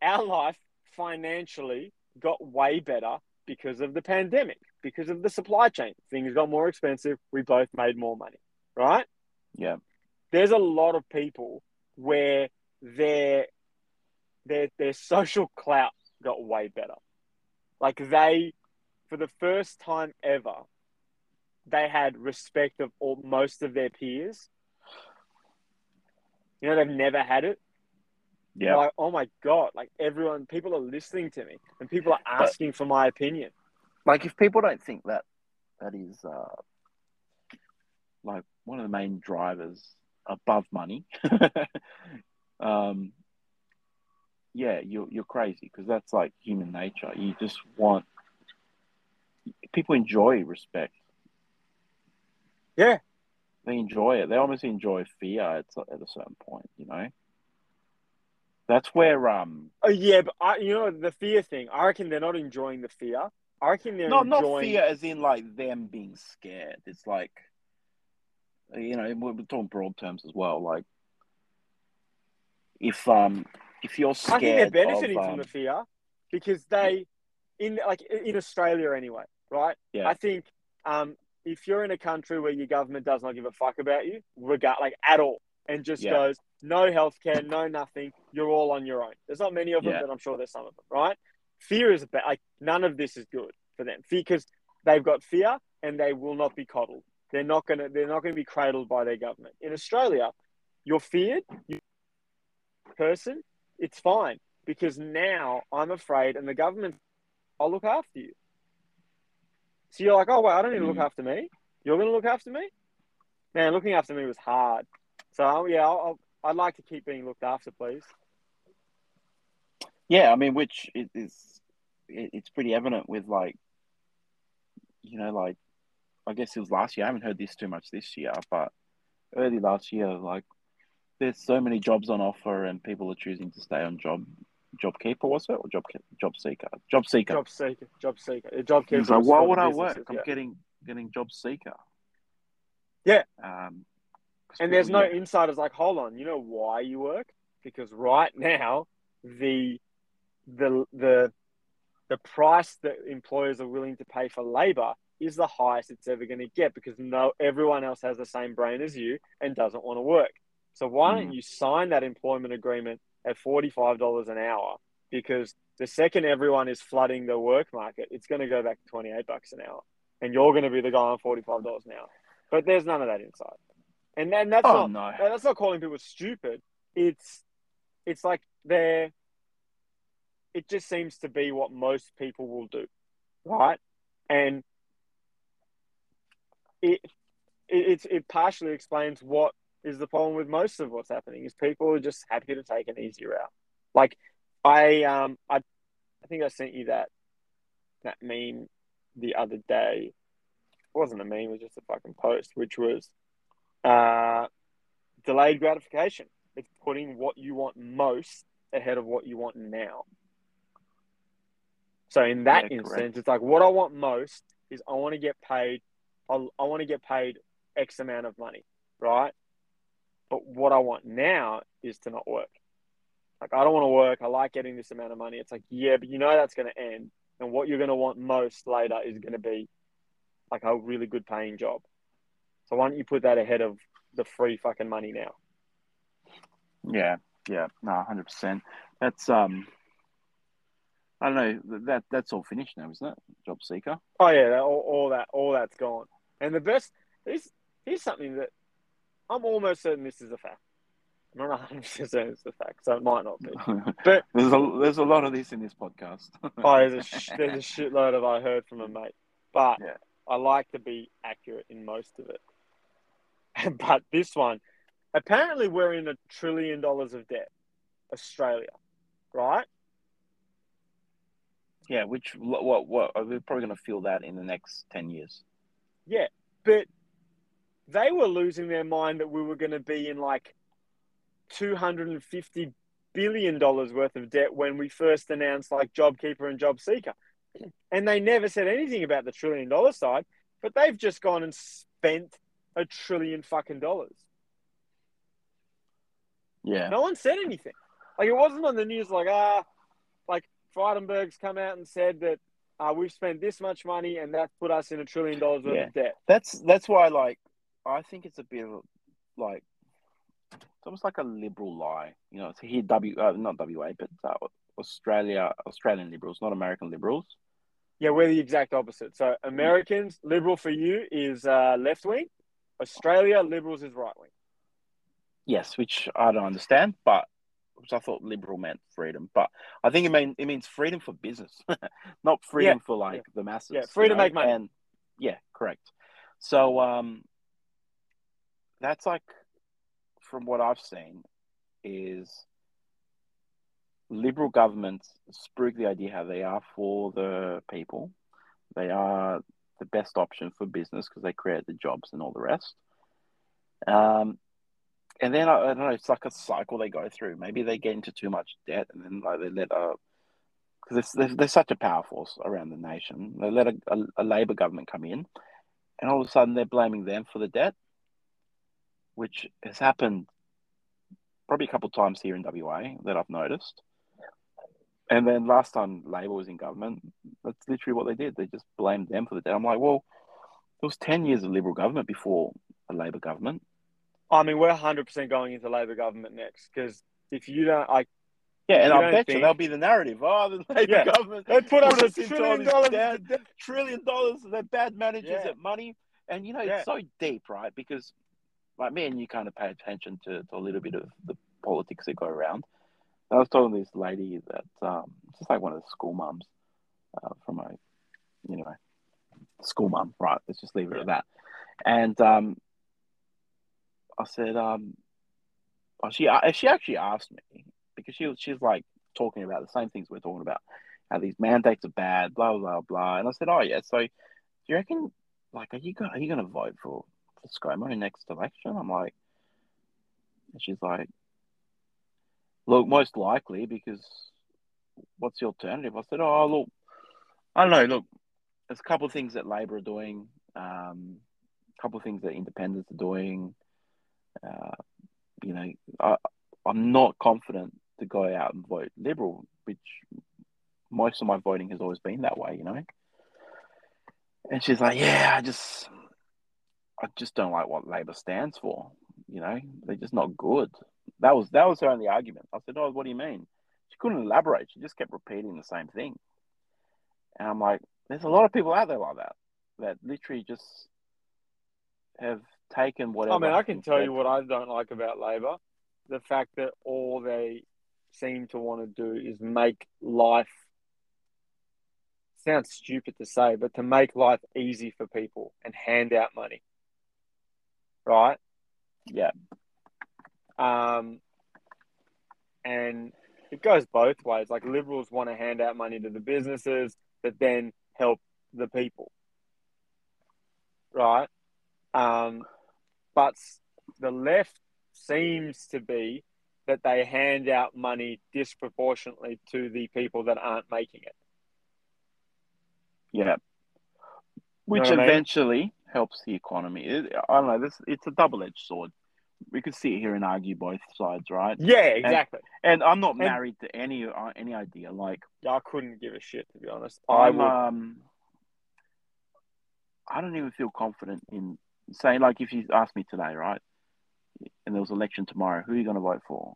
our life financially got way better because of the pandemic, because of the supply chain. Things got more expensive. We both made more money, right? Yeah. There's a lot of people where they're... Their their social clout got way better. Like they, for the first time ever, they had respect of all, most of their peers. You know, they've never had it. Yeah. Like, oh my God, like everyone, people are listening to me and people are asking but, for my opinion. Like if people don't think that, that is uh, like one of the main drivers above money, um, yeah, you're, you're crazy because that's like human nature. You just want... People enjoy respect. Yeah. They enjoy it. They almost enjoy fear at, at a certain point, you know? That's where... um. Oh, yeah, but I, you know, the fear thing, I reckon they're not enjoying the fear. I reckon they're not, enjoying... Not fear as in like them being scared. It's like, you know, we're talking broad terms as well. Like, if... um. If you're scared, I think they're benefiting of, um, from the fear because they, in like in Australia anyway, right? Yeah. I think um, if you're in a country where your government does not give a fuck about you, regard like at all, and just yeah. goes no healthcare, no nothing, you're all on your own. There's not many of them, yeah. but I'm sure there's some of them, right? Fear is about like none of this is good for them because they've got fear and they will not be coddled. They're not gonna. They're not gonna be cradled by their government. In Australia, you're feared. You're a person. It's fine because now I'm afraid and the government, I'll look after you. So you're like, oh, wait, I don't need to look after me. You're going to look after me? Man, looking after me was hard. So, yeah, I'll, I'll, I'd like to keep being looked after, please. Yeah, I mean, which is, it's pretty evident with like, you know, like, I guess it was last year. I haven't heard this too much this year, but early last year, like, there's so many jobs on offer and people are choosing to stay on job, JobKeeper, was it? Or job, JobSeeker? JobSeeker. JobSeeker. JobSeeker. JobKeeper. It's like, why would I work? Yeah. I'm getting getting JobSeeker. Yeah. Um, and there's no yeah. insiders like, hold on, you know why you work? Because right now, the the the the price that employers are willing to pay for labor is the highest it's ever going to get, because no, everyone else has the same brain as you and doesn't want to work. So why don't you sign that employment agreement at forty-five dollars an hour? Because the second everyone is flooding the work market, it's going to go back to twenty-eight bucks an hour, and you're going to be the guy on forty-five dollars an hour. But there's none of that inside. And then that's oh, not no. that's not calling people stupid. It's it's like they're it just seems to be what most people will do, right? And it it it partially explains what is the problem with most of what's happening is people are just happy to take an easy route. Like I um I I think I sent you that that meme the other day. It wasn't a meme, it was just a fucking post, which was uh delayed gratification. It's putting what you want most ahead of what you want now. So in that yeah, instance, correct. It's like what I want most is I want to get paid. I'll, I want to get paid X amount of money, right? But what I want now is to not work. Like, I don't want to work. I like getting this amount of money. It's like, yeah, but you know that's going to end. And what you're going to want most later is going to be like a really good paying job. So why don't you put that ahead of the free fucking money now? Yeah, yeah, no, one hundred percent. That's, um, I don't know, that that's all finished now, isn't it? JobSeeker. Oh, yeah, that, all, all, that, all that's gone. And the best, here's, here's something that I'm almost certain this is a fact. I'm not one hundred percent certain it's a fact, so it might not be. But there's a there's a lot of this in this podcast. oh, there's a, sh- there's a shitload of I heard from a mate. But yeah. I like to be accurate in most of it. But this one, apparently we're in a trillion dollars of debt, Australia, right? Yeah, which what what we're probably going to feel that in the next ten years. Yeah, but they were losing their mind that we were going to be in like two hundred and fifty billion dollars worth of debt when we first announced like JobKeeper and JobSeeker, and they never said anything about the trillion dollar side. But they've just gone and spent a trillion fucking dollars. Yeah. No one said anything. Like, it wasn't on the news like, ah, like Frydenberg's come out and said that uh, we've spent this much money and that put us in a trillion dollars worth yeah. of debt. That's that's why, like, I think it's a bit of, like, it's almost like a liberal lie. You know, it's here, W, uh, not W A, but uh, Australia, Australian liberals, not American liberals. Yeah, we're the exact opposite. So Americans, liberal for you is uh, left-wing. Australia, liberals is right-wing. Yes, which I don't understand, but which I thought liberal meant freedom. But I think it mean it means freedom for business, not freedom yeah, for like yeah. the masses. Yeah, free to make money. And, yeah, correct. So um, that's like, from what I've seen, is liberal governments spruik the idea how they are for the people. They are the best option for business because they create the jobs and all the rest. Um. And then, I don't know, it's like a cycle they go through. Maybe they get into too much debt and then like they let a... Because there's, there's such a power force around the nation. They let a, a, a Labor government come in and all of a sudden they're blaming them for the debt, which has happened probably a couple of times here in W A that I've noticed. And then last time Labor was in government, that's literally what they did. They just blamed them for the debt. I'm like, well, it was ten years of Liberal government before a Labor government. I mean, we're one hundred percent going into Labor government next, because if you don't, like, yeah, and I bet think... you that'll be the narrative. Oh, the Labor yeah. government, they put, put us a trillion dollars, down, debt, trillion dollars. They're bad managers yeah. at money, and you know yeah. it's so deep, right? Because like me and you kind of pay attention to, to a little bit of the politics that go around. I was talking to this lady that um, just like one of the school mums uh, from a, you know, school mum, right? Let's just leave it yeah. at that, and um. I said, um, oh, she she actually asked me because she she's like talking about the same things we're talking about, how these mandates are bad, blah blah blah. And I said, oh yeah, so do you reckon, like, are you gonna, are you gonna vote for, for ScoMo next election? I'm like, and she's like, look, most likely, because what's the alternative? I said, oh look, I don't know. Look, there's a couple of things that Labor are doing, um, a couple of things that Independents are doing. Uh, you know, I, I'm not confident to go out and vote Liberal, which most of my voting has always been that way, you know? And she's like, yeah, I just, I just don't like what Labor stands for. You know, they're just not good. That was, that was her only argument. I said, oh, what do you mean? She couldn't elaborate. She just kept repeating the same thing. And I'm like, there's a lot of people out there like that, that literally just have taken whatever. I mean, I can tell you what I don't like about Labor. The fact that all they seem to want to do is make life, sounds stupid to say, but to make life easy for people and hand out money. Right? Yeah. Um, and it goes both ways. Like, Liberals want to hand out money to the businesses that then help the people. Right? Um, but the left seems to be that they hand out money disproportionately to the people that aren't making it. Yeah. Which you know eventually I mean? helps the economy. It, I don't know. This, it's a double-edged sword. We could sit here and argue both sides, right? Yeah, exactly. And, and I'm not married and, to any uh, any idea. Like, I couldn't give a shit, to be honest. I would... um, I don't even feel confident in saying, like, if you asked me today, right, and there was an election tomorrow, who are you going to vote for?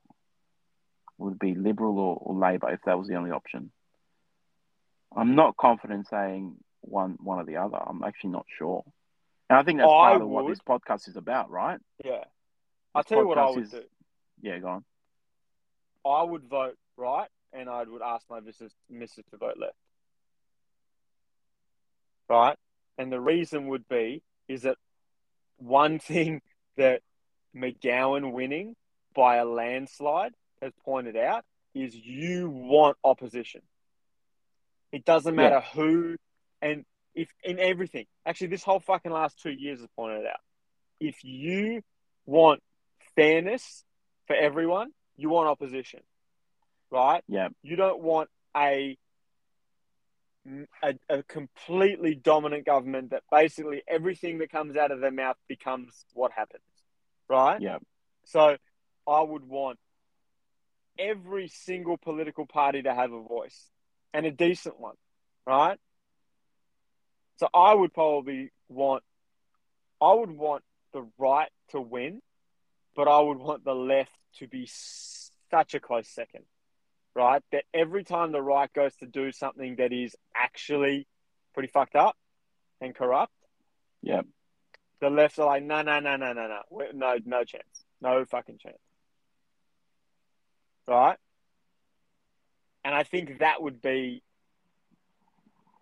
Would it be Liberal or, or Labor if that was the only option? I'm not confident saying one one or the other. I'm actually not sure. And I think that's part I of would. what this podcast is about, right? Yeah. I'll this tell you what I would is... do. Yeah, go on. I would vote right, and I would ask my missus, missus to vote left. Right? And the reason would be is that one thing that McGowan winning by a landslide has pointed out is you want opposition. It doesn't matter yeah. who and if in everything. Actually, this whole fucking last two years has pointed out. If you want fairness for everyone, you want opposition, right? Yeah. You don't want a, a a completely dominant government that basically everything that comes out of their mouth becomes what happens, right? Yeah. So I would want every single political party to have a voice. And a decent one, right? So I would probably want, I would want the right to win, but I would want the left to be such a close second, right? That every time the right goes to do something that is actually pretty fucked up and corrupt, yeah, the left are like, no, no, no, no, no, no, no, no chance, no fucking chance, right? And I think that would be,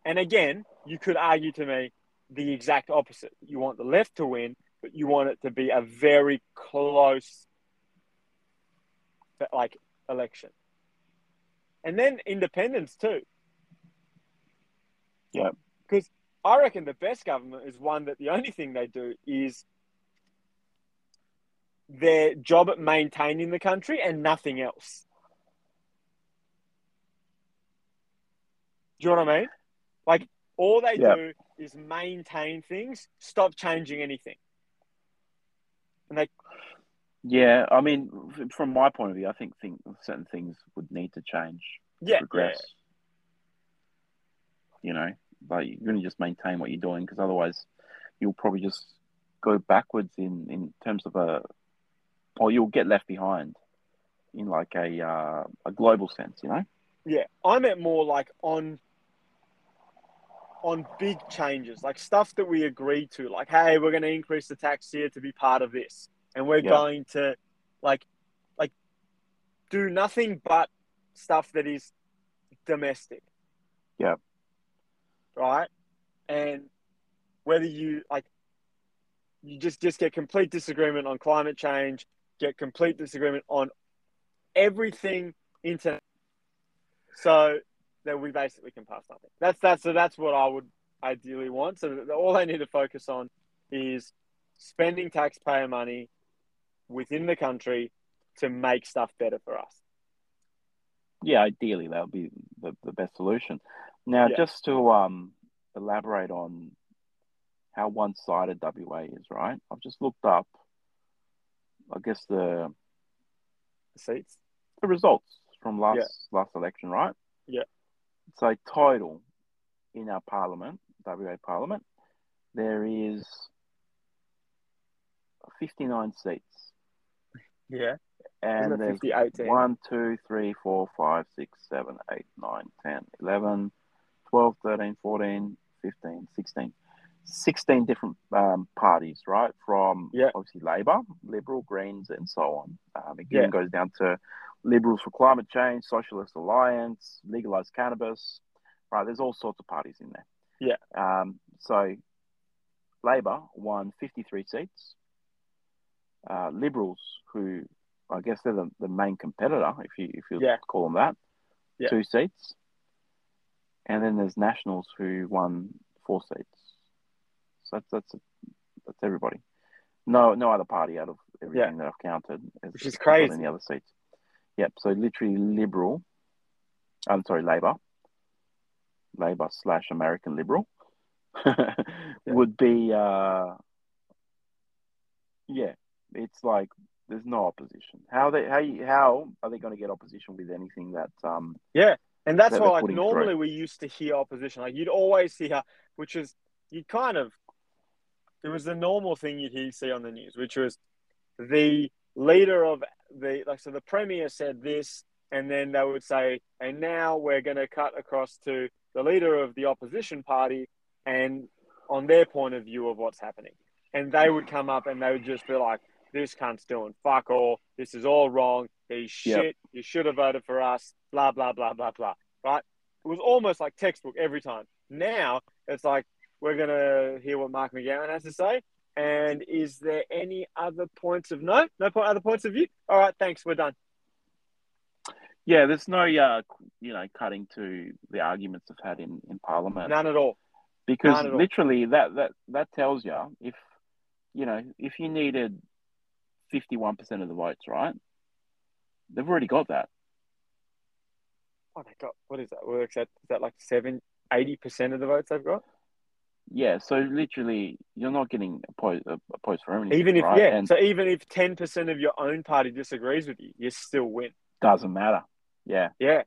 and again, you could argue to me the exact opposite. You want the left to win, but you want it to be a very close, like, election. And then independence too. Yeah. Because I reckon the best government is one that the only thing they do is their job at maintaining the country and nothing else. Do you know what I mean? Like, all they yep. do is maintain things, stop changing anything. And they... Yeah, I mean, from my point of view, I think things, certain things would need to change, yeah, progress. Yeah. You know, but you're going to just maintain what you're doing because otherwise you'll probably just go backwards in, in terms of a... Or you'll get left behind in, like, a uh, a global sense, you know? Yeah, I meant more like on... on big changes, like stuff that we agreed to, like, hey, we're going to increase the tax here to be part of this. And we're yeah. going to like, like do nothing but stuff that is domestic. Yeah. Right. And whether you like, you just, just get complete disagreement on climate change, get complete disagreement on everything into. So that we basically can pass nothing. That's that's so that's what I would ideally want. So all they need to focus on is spending taxpayer money within the country to make stuff better for us. Yeah, ideally that would be the, the best solution. Now, yeah. just to um, elaborate on how one-sided W A is, right? I've just looked up, I guess the, the seats, the results from last yeah. last election, right? Yeah. So total in our parliament, W A parliament, there is fifty-nine seats. Yeah. And there's one, two, three, four, five, six, seven, eight, nine, ten, eleven, twelve, thirteen, fourteen, fifteen, sixteen. sixteen different um, parties, right? From yeah. obviously Labor, Liberal, Greens, and so on. Um, it yeah. goes down to Liberals for Climate Change, Socialist Alliance, Legalised Cannabis. Right, there's all sorts of parties in there. Yeah. Um, so Labor won fifty-three seats. Uh, Liberals, who I guess they're the, the main competitor, if you if you yeah. call them that, yeah. two seats. And then there's Nationals, who won four seats. So that's that's that's everybody. No, no other party out of everything yeah. that I've counted, has, which is crazy. Any other seats? Yep. So literally, Liberal. I'm sorry, Labor. Labor slash American Liberal yeah. would be. Uh, yeah, it's like there's no opposition. How they how you, how are they going to get opposition with anything that? Um, yeah, and that's that why like normally through. we used to hear opposition. Like you'd always hear, which is you kind of. It was the normal thing you'd see on the news, which was the leader of the, like, so the premier said this, and then they would say, and now we're going to cut across to the leader of the opposition party and on their point of view of what's happening. And they would come up and they would just be like, this cunt's doing fuck all. This is all wrong. He's shit. Yep. You should have voted for us. Blah, blah, blah, blah, blah. Right? It was almost like textbook every time. Now it's like, we're going to hear what Mark McGowan has to say. And is there any other points of note? No other points of view? All right, thanks. We're done. Yeah, there's no, uh, you know, cutting to the arguments they've had in, in Parliament. None at all. Because None at all. literally that, that, that tells you if, you know, if you needed fifty-one percent of the votes, right? They've already got that. Oh, my God. What is that? Works at, is that like seven, eighty percent of the votes they've got? Yeah, so literally, you're not getting opposed, opposed for anything. Even if right? yeah, and so even if ten percent of your own party disagrees with you, you still win. Doesn't matter. Yeah, yeah.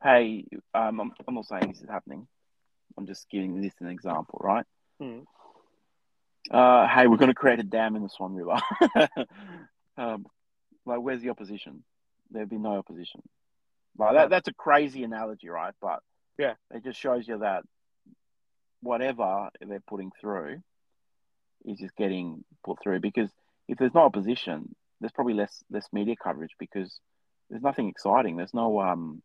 Hey, um, I'm I'm not saying this is happening. I'm just giving this an example, right? Hmm. Uh, hey, we're going to create a dam in the Swan River. um, like, where's the opposition? There'd be no opposition. Like that. That's a crazy analogy, right? But yeah, it just shows you that. Whatever they're putting through is just getting put through because if there's no opposition, there's probably less less media coverage because there's nothing exciting. There's no um,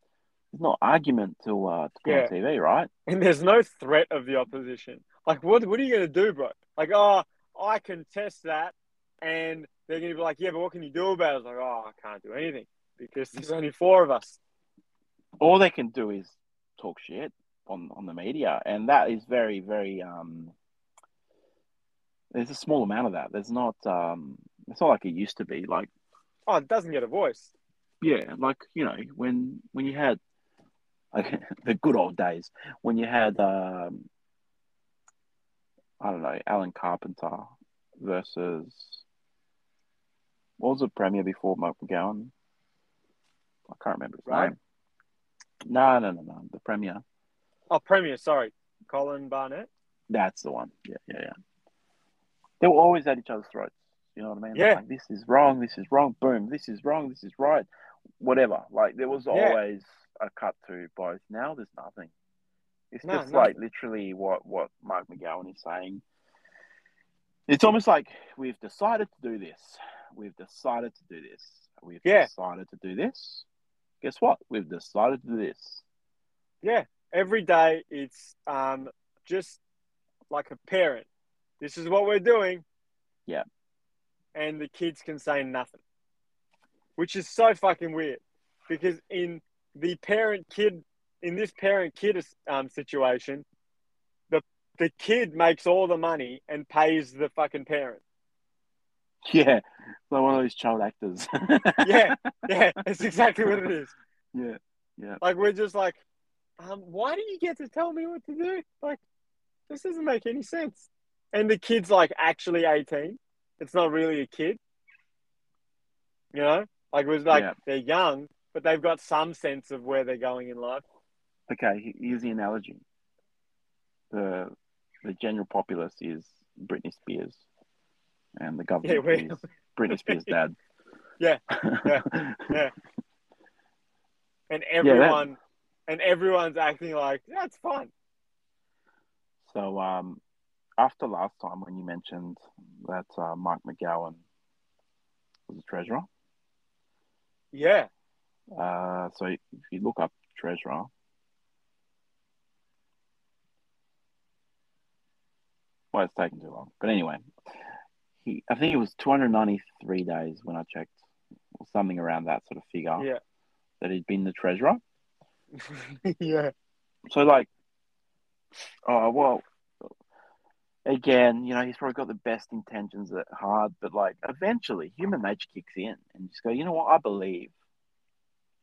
there's no argument to uh to put yeah. on T V, right? And there's no threat of the opposition. Like, what what are you gonna do, bro? Like, oh, I contest that, and they're gonna be like, yeah, but what can you do about it? It's like, oh, I can't do anything because there's only four of us. All they can do is talk shit. On, on the media, and that is very, very. Um, there's a small amount of that. There's not. Um, it's not like it used to be. Like, oh, it doesn't get a voice. Yeah, like you know, when when you had, like the good old days when you had, um, I don't know, Alan Carpenter versus what was the premier before Mark McGowan? I can't remember his right. name. No, no, no, no. The premier. Oh, premier, sorry. Colin Barnett? That's the one. Yeah, yeah, yeah. They were always at each other's throats. You know what I mean? Yeah. Like, this is wrong, this is wrong, boom, this is wrong, this is right, whatever. Like, there was always yeah. a cut to both. Now there's nothing. It's no, just, no. like, literally what, what Mark McGowan is saying. It's almost like, we've decided to do this. We've decided to do this. We've yeah. decided to do this. Guess what? We've decided to do this. Yeah. Every day, it's um, just like a parent. This is what we're doing. Yeah. And the kids can say nothing, which is so fucking weird because in the parent-kid, in this parent-kid um, situation, the the kid makes all the money and pays the fucking parent. Yeah. Like one of those child actors. yeah. Yeah. That's exactly what it is. Yeah. Yeah. Like, we're just like, Um, why do you get to tell me what to do? Like, this doesn't make any sense. And the kid's like actually eighteen. It's not really a kid. You know? Like, it was like yeah. they're young, but they've got some sense of where they're going in life. okay, here's the analogy. The the general populace is Britney Spears, and the government yeah, is Britney Spears' dad. Yeah, yeah, yeah. And everyone, yeah, that... and everyone's acting like that's yeah, fun. So, um, after last time when you mentioned that uh, Mark McGowan was a treasurer, yeah. Uh, so if you look up treasurer, well, it's taking too long. But anyway, he I think it was two hundred ninety-three days when I checked, or something around that sort of figure. Yeah. That he'd been the treasurer. Yeah. So like, oh well, again, you know, he's probably got the best intentions at heart, but like eventually human nature kicks in and you just go, you know what, I believe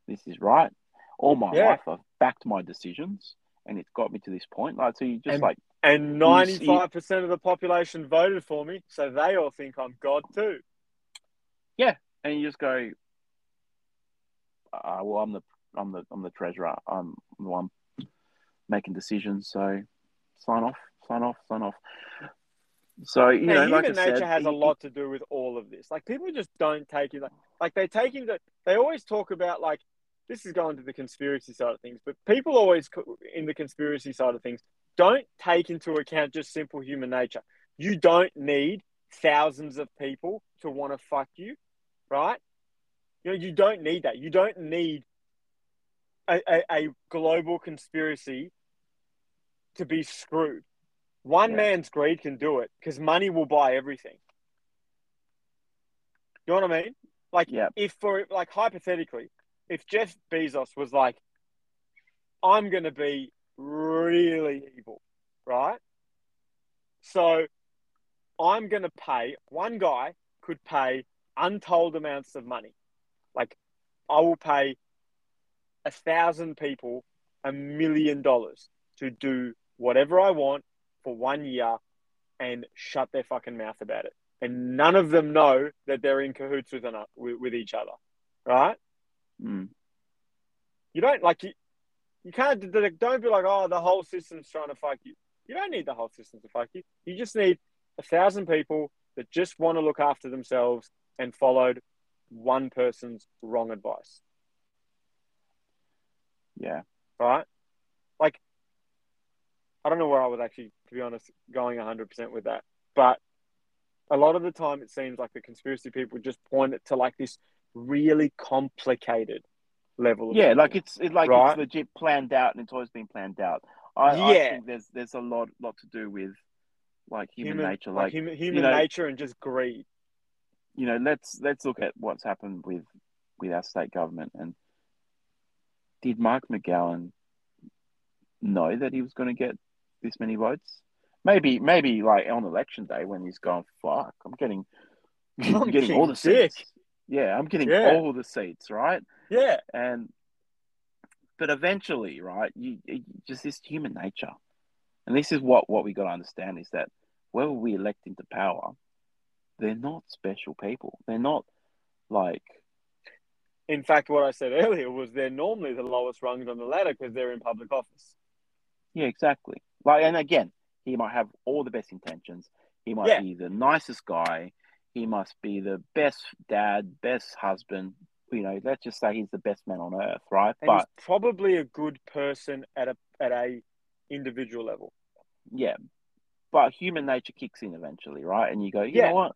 this is right. All my yeah. life I've backed my decisions and it's got me to this point. Like, so you just and, like and ninety-five percent of the population voted for me, so they all think I'm God too. Yeah. And you just go, uh, well I'm the I'm the I'm the treasurer. I'm the one making decisions, so sign off. Sign off, sign off. So, you now, know, human like I nature said, has it, a lot to do with all of this. Like, people just don't take it. Like, like they take into, they always talk about, like, this is going to the conspiracy side of things, but people always, in the conspiracy side of things, don't take into account just simple human nature. You don't need thousands of people to want to fuck you, right? You know, you don't need that. You don't need a, a, a global conspiracy to be screwed. One yeah. man's greed can do it because money will buy everything. You know what I mean? Like, yeah. if for like hypothetically, if Jeff Bezos was like, "I'm going to be really evil," right? So, I'm going to pay one guy could pay untold amounts of money. Like, I will pay a thousand people a million dollars to do whatever I want for one year and shut their fucking mouth about it. And none of them know that they're in cahoots with, enough, with, with each other, right? Mm. You don't, like, you, you can't, don't be like, oh, the whole system's trying to fuck you. You don't need the whole system to fuck you. You just need a thousand people that just want to look after themselves and followed one person's wrong advice. Yeah. Right? Like, I don't know where I was actually, to be honest, going one hundred percent with that. But a lot of the time, it seems like the conspiracy people just point it to like this really complicated level. Of yeah, people, like it's it, like right? it's legit planned out, and it's always been planned out. I, yeah. I think there's there's a lot lot to do with like human, human nature, like, like human, human you know, nature and just greed. You know, let's let's look at what's happened with with our state government. And did Mark McGowan know that he was going to get this many votes? Maybe, maybe like on election day when he's gone, fuck, I'm getting, I'm getting all the seats. Dick. Yeah, I'm getting yeah. all the seats, right? Yeah, and but eventually, right? You, you just this human nature, and this is what what we got to understand is that whoever we elect into power, they're not special people. They're not like. In fact, what I said earlier was they're normally the lowest rungs on the ladder because they're in public office. Yeah, exactly. Like, and again, he might have all the best intentions. He might yeah. be the nicest guy. He must be the best dad, best husband. You know, let's just say he's the best man on earth, right? And but he's probably a good person at a at a individual level. Yeah, but human nature kicks in eventually, right? And you go, you yeah. know what?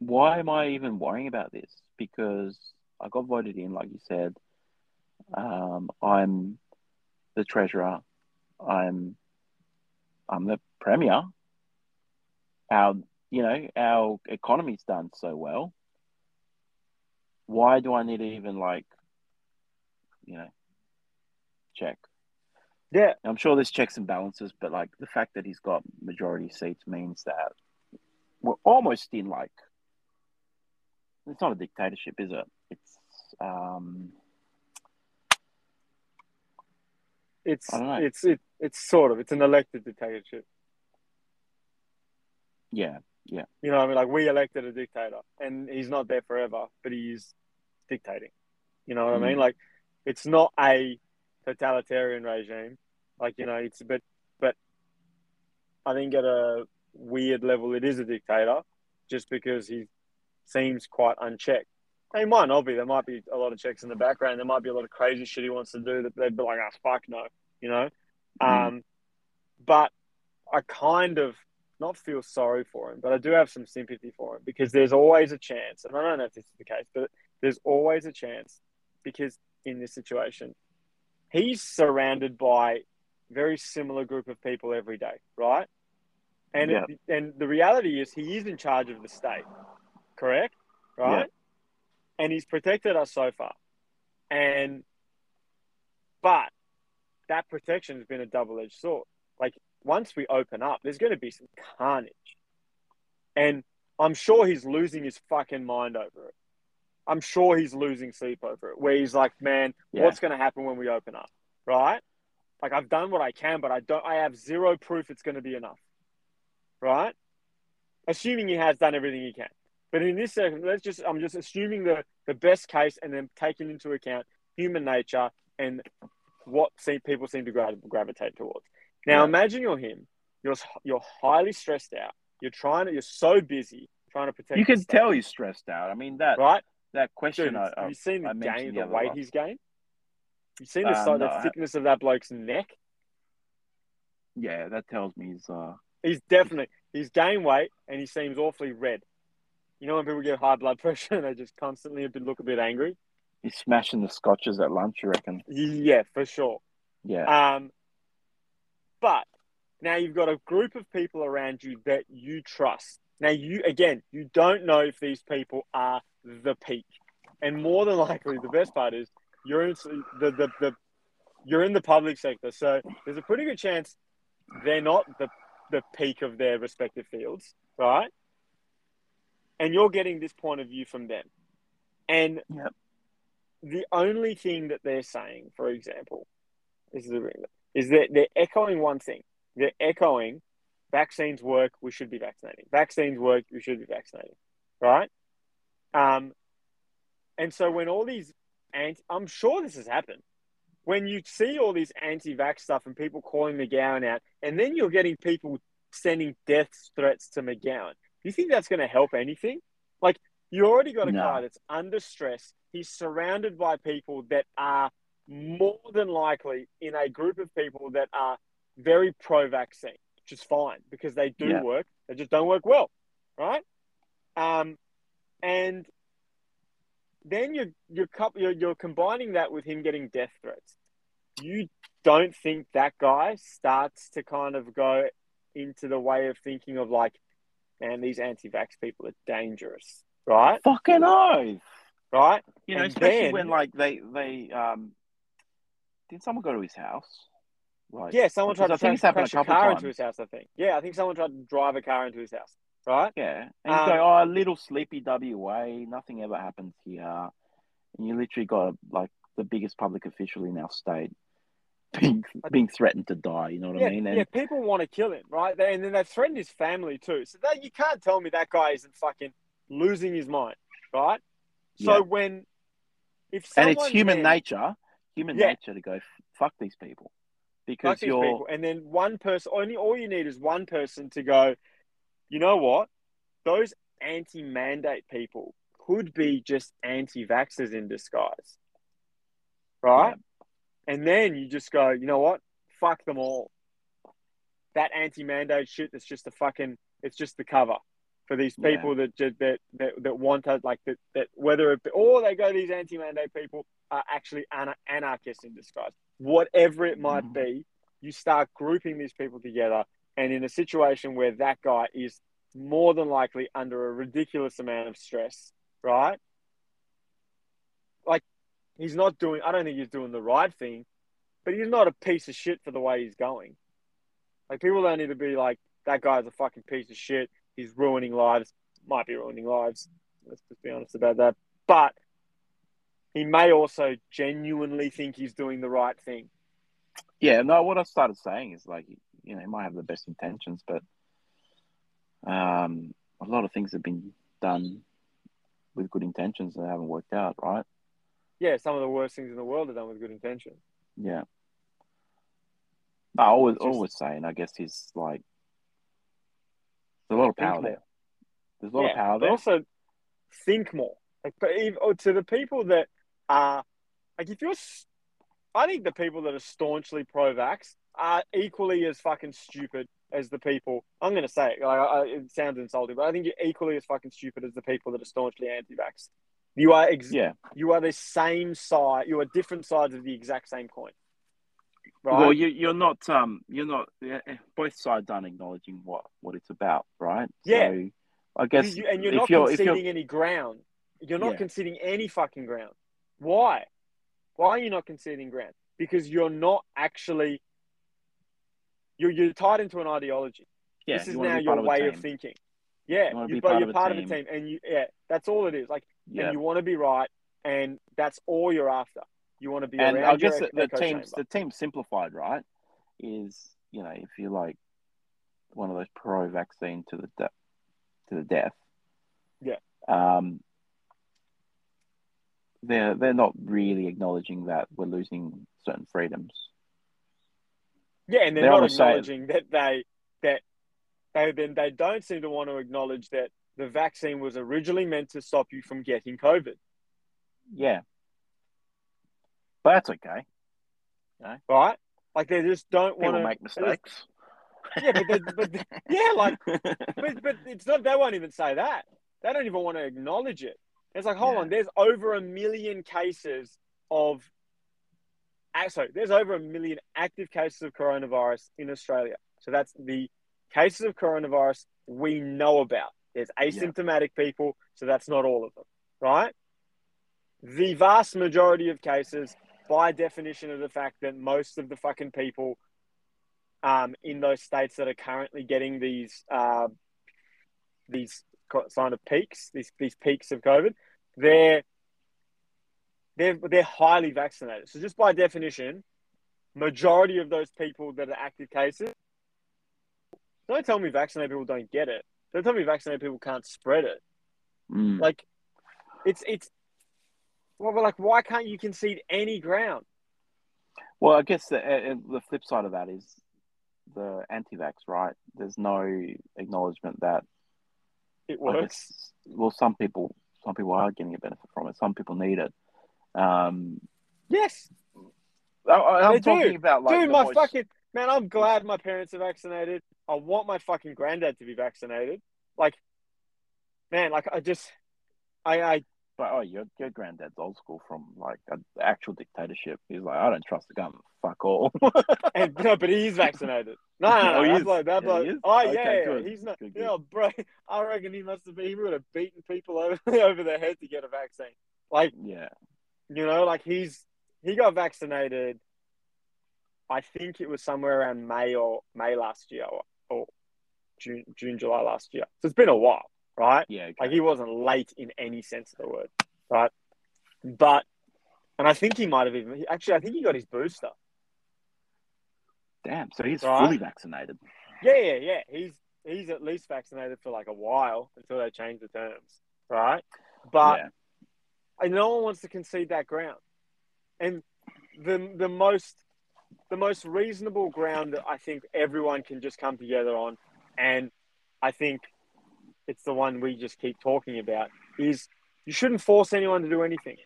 Why am I even worrying about this? Because I got voted in, like you said. Um, I'm the treasurer. I'm, I'm the premier. Our, you know, our economy's done so well. Why do I need to even like, you know, check? Yeah, I'm sure there's checks and balances, but like the fact that he's got majority seats means that we're almost in like. It's not a dictatorship, is it? It's, um, it's, I don't know. it's, it, it's sort of, it's an elected dictatorship. Yeah. Yeah. You know what I mean? Like, we elected a dictator and he's not there forever, but he's dictating. You know what mm. I mean? Like, it's not a totalitarian regime. Like, you know, it's a bit, but I think at a weird level, it is a dictator just because he seems quite unchecked. He might not be. There might be a lot of checks in the background. There might be a lot of crazy shit he wants to do that they'd be like, ah, oh, fuck no, you know? Mm. Um, but I kind of not feel sorry for him, but I do have some sympathy for him because there's always a chance, and I don't know if this is the case, but there's always a chance because in this situation, he's surrounded by very similar group of people every day, right? And yeah. it, and the reality is he is in charge of the state, correct? Right? Yeah. And he's protected us so far. And, but that protection has been a double-edged sword. Like, once we open up, there's going to be some carnage. And I'm sure he's losing his fucking mind over it. I'm sure he's losing sleep over it, where he's like, man, yeah. what's going to happen when we open up, right? Like, I've done what I can, but I don't. I have zero proof it's going to be enough, right? Assuming he has done everything he can. But in this second, let's just, I'm just assuming the, the best case and then taking into account human nature and what seem, people seem to gra- gravitate towards. Now, yeah. imagine you're him, you're, you're highly stressed out. You're trying to, you're so busy trying to protect. You can state. Tell he's stressed out. I mean, that, right? That question. Dude, I, I, have you seen the I game, the, the weight he's gained? You seen the, uh, so, no, the thickness of that bloke's neck? Yeah, that tells me he's, uh, he's definitely, he's gained weight and he seems awfully red. You know when people get high blood pressure and they just constantly look a bit angry? He's smashing the scotches at lunch, you reckon? Yeah, for sure. Yeah. Um, but now you've got a group of people around you that you trust. Now, you again, you don't know if these people are the peak. And more than likely, the best part is you're in the, the, the, you're in the public sector. So there's a pretty good chance they're not the, the peak of their respective fields, right? And you're getting this point of view from them. And yep. the only thing that they're saying, for example, this is, a, is that they're echoing one thing. They're echoing, vaccines work, we should be vaccinating. Vaccines work, we should be vaccinating, right? Um, and so when all these, anti, I'm sure this has happened, when you see all these anti-vax stuff and people calling McGowan out, and then you're getting people sending death threats to McGowan, you think that's going to help anything? Like, you already got a no. guy that's under stress. He's surrounded by people that are more than likely in a group of people that are very pro-vaccine, which is fine because they do yeah. work. They just don't work well, right? Um, and then you're you're, you're you're combining that with him getting death threats. You don't think that guy starts to kind of go into the way of thinking of like, man, these anti-vax people are dangerous, right? Fucking oath, right? You know, and especially then, when like they they um, did someone go to his house? Like, yeah, someone tried to I think crash, crash a, a car times. into his house. I think, yeah, I think someone tried to drive a car into his house, right? Yeah, and um, you go, oh, little sleepy W A, nothing ever happens here, and you literally got like the biggest public official in our state Being, being threatened to die, you know what yeah, I mean? And, yeah, people want to kill him, right? They, and then they've threatened his family too. So that, you can't tell me that guy isn't fucking losing his mind, right? So yeah. when... if someone And it's human then, nature, human yeah. nature to go, fuck these people. Because fuck these you're... people. And then one person, only all you need is one person to go, you know what? Those anti-mandate people could be just anti-vaxxers in disguise, right? Yeah. And then you just go, you know what? Fuck them all. That anti-mandate shit. That's just a fucking. It's just the cover for these people yeah. that, that that that want to like that. That whether it be, or they go, these anti-mandate people are actually an- anarchists in disguise. Whatever it might mm. be, you start grouping these people together, and in a situation where that guy is more than likely under a ridiculous amount of stress, right? Like. He's not doing, I don't think he's doing the right thing, but he's not a piece of shit for the way he's going. Like, people don't need to be like, that guy's a fucking piece of shit. He's ruining lives. Might be ruining lives. Let's just be honest about that. But he may also genuinely think he's doing the right thing. Yeah, no, what I started saying is like, you know, he might have the best intentions, but um, a lot of things have been done with good intentions that haven't worked out, right? Yeah, some of the worst things in the world are done with good intention. Yeah. No, I was always saying, I guess he's like, there's a lot of power there. There's a lot yeah, of power there. But also, think more. Like, but even, or to the people that are, like, if you're, I think the people that are staunchly pro-vax are equally as fucking stupid as the people, I'm going to say it, like, I, it sounds insulting, but I think you're equally as fucking stupid as the people that are staunchly anti-vax. You are, ex- yeah. you are the same side, you are different sides of the exact same coin. Right? Well, you, you're not. Um, you're not. Yeah, both sides aren't acknowledging what, what it's about, right? Yeah, so I guess. You, and you're not you're, conceding you're, any ground. You're not yeah. conceding any fucking ground. Why? Why are you not conceding ground? Because you're not actually. You're you're tied into an ideology. Yeah, this is you now your way of, of thinking. Yeah, you you, but you're part of a team, and you yeah, that's all it is. Like, yeah. and you want to be right, and that's all you're after. You want to be and around. And I guess the, the team's chamber. the team simplified, right? Is, you know, if you're like one of those pro-vaccine to the de- to the death, yeah, um, they're they're not really acknowledging that we're losing certain freedoms. Yeah, and they're, they're not acknowledging that they that they then they don't seem to want to acknowledge that the vaccine was originally meant to stop you from getting COVID. Yeah. But that's okay, no. right? Like, they just don't want to make mistakes. Just, yeah, but, they, but they, yeah, like, but, but it's not. They won't even say that. They don't even want to acknowledge it. It's like, hold yeah. on. There's over a million cases of. So there's over a million active cases of coronavirus in Australia. So that's the cases of coronavirus we know about. There's asymptomatic yeah. people, so that's not all of them, right? The vast majority of cases, by definition of the fact that most of the fucking people um, in those states that are currently getting these uh, these kind of peaks, these these peaks of COVID, they're they're they're highly vaccinated. So just by definition, majority of those people that are active cases. Don't tell me vaccinated people don't get it. Don't tell me vaccinated people can't spread it. Mm. Like, it's it's. Well, but like, why can't you concede any ground? Well, I guess the, uh, the flip side of that is the anti-vax, right? There's no acknowledgement that it works. Guess, well, some people, some people are getting a benefit from it. Some people need it. Um, yes, I, I'm they talking do. about like dude, my voice... fucking man. I'm glad my parents are vaccinated. I want my fucking granddad to be vaccinated. Like, man, like I just, I. I But oh, your your granddad's old school from like an actual dictatorship. He's like, I don't trust the government. Fuck all. and, no, but he's vaccinated. No, no, no. Oh, that's like, that's yeah, like, oh okay, yeah, good. he's not. Good, good. You know, bro, I reckon he must have been. He would have beaten people over over their head to get a vaccine. Like, yeah, you know, like he's he got vaccinated. I think it was somewhere around May or May last year or, or June, June, July last year. So it's been a while. Right? Yeah. Okay. Like, he wasn't late in any sense of the word. Right? But, and I think he might have even, actually, I think he got his booster. Damn. So he's right? fully vaccinated. Yeah, yeah, yeah. He's, he's at least vaccinated for like a while until they change the terms. Right? But, yeah. and no one wants to concede that ground. And the, the most, the most reasonable ground that I think everyone can just come together on, and I think, it's the one we just keep talking about, is you shouldn't force anyone to do anything.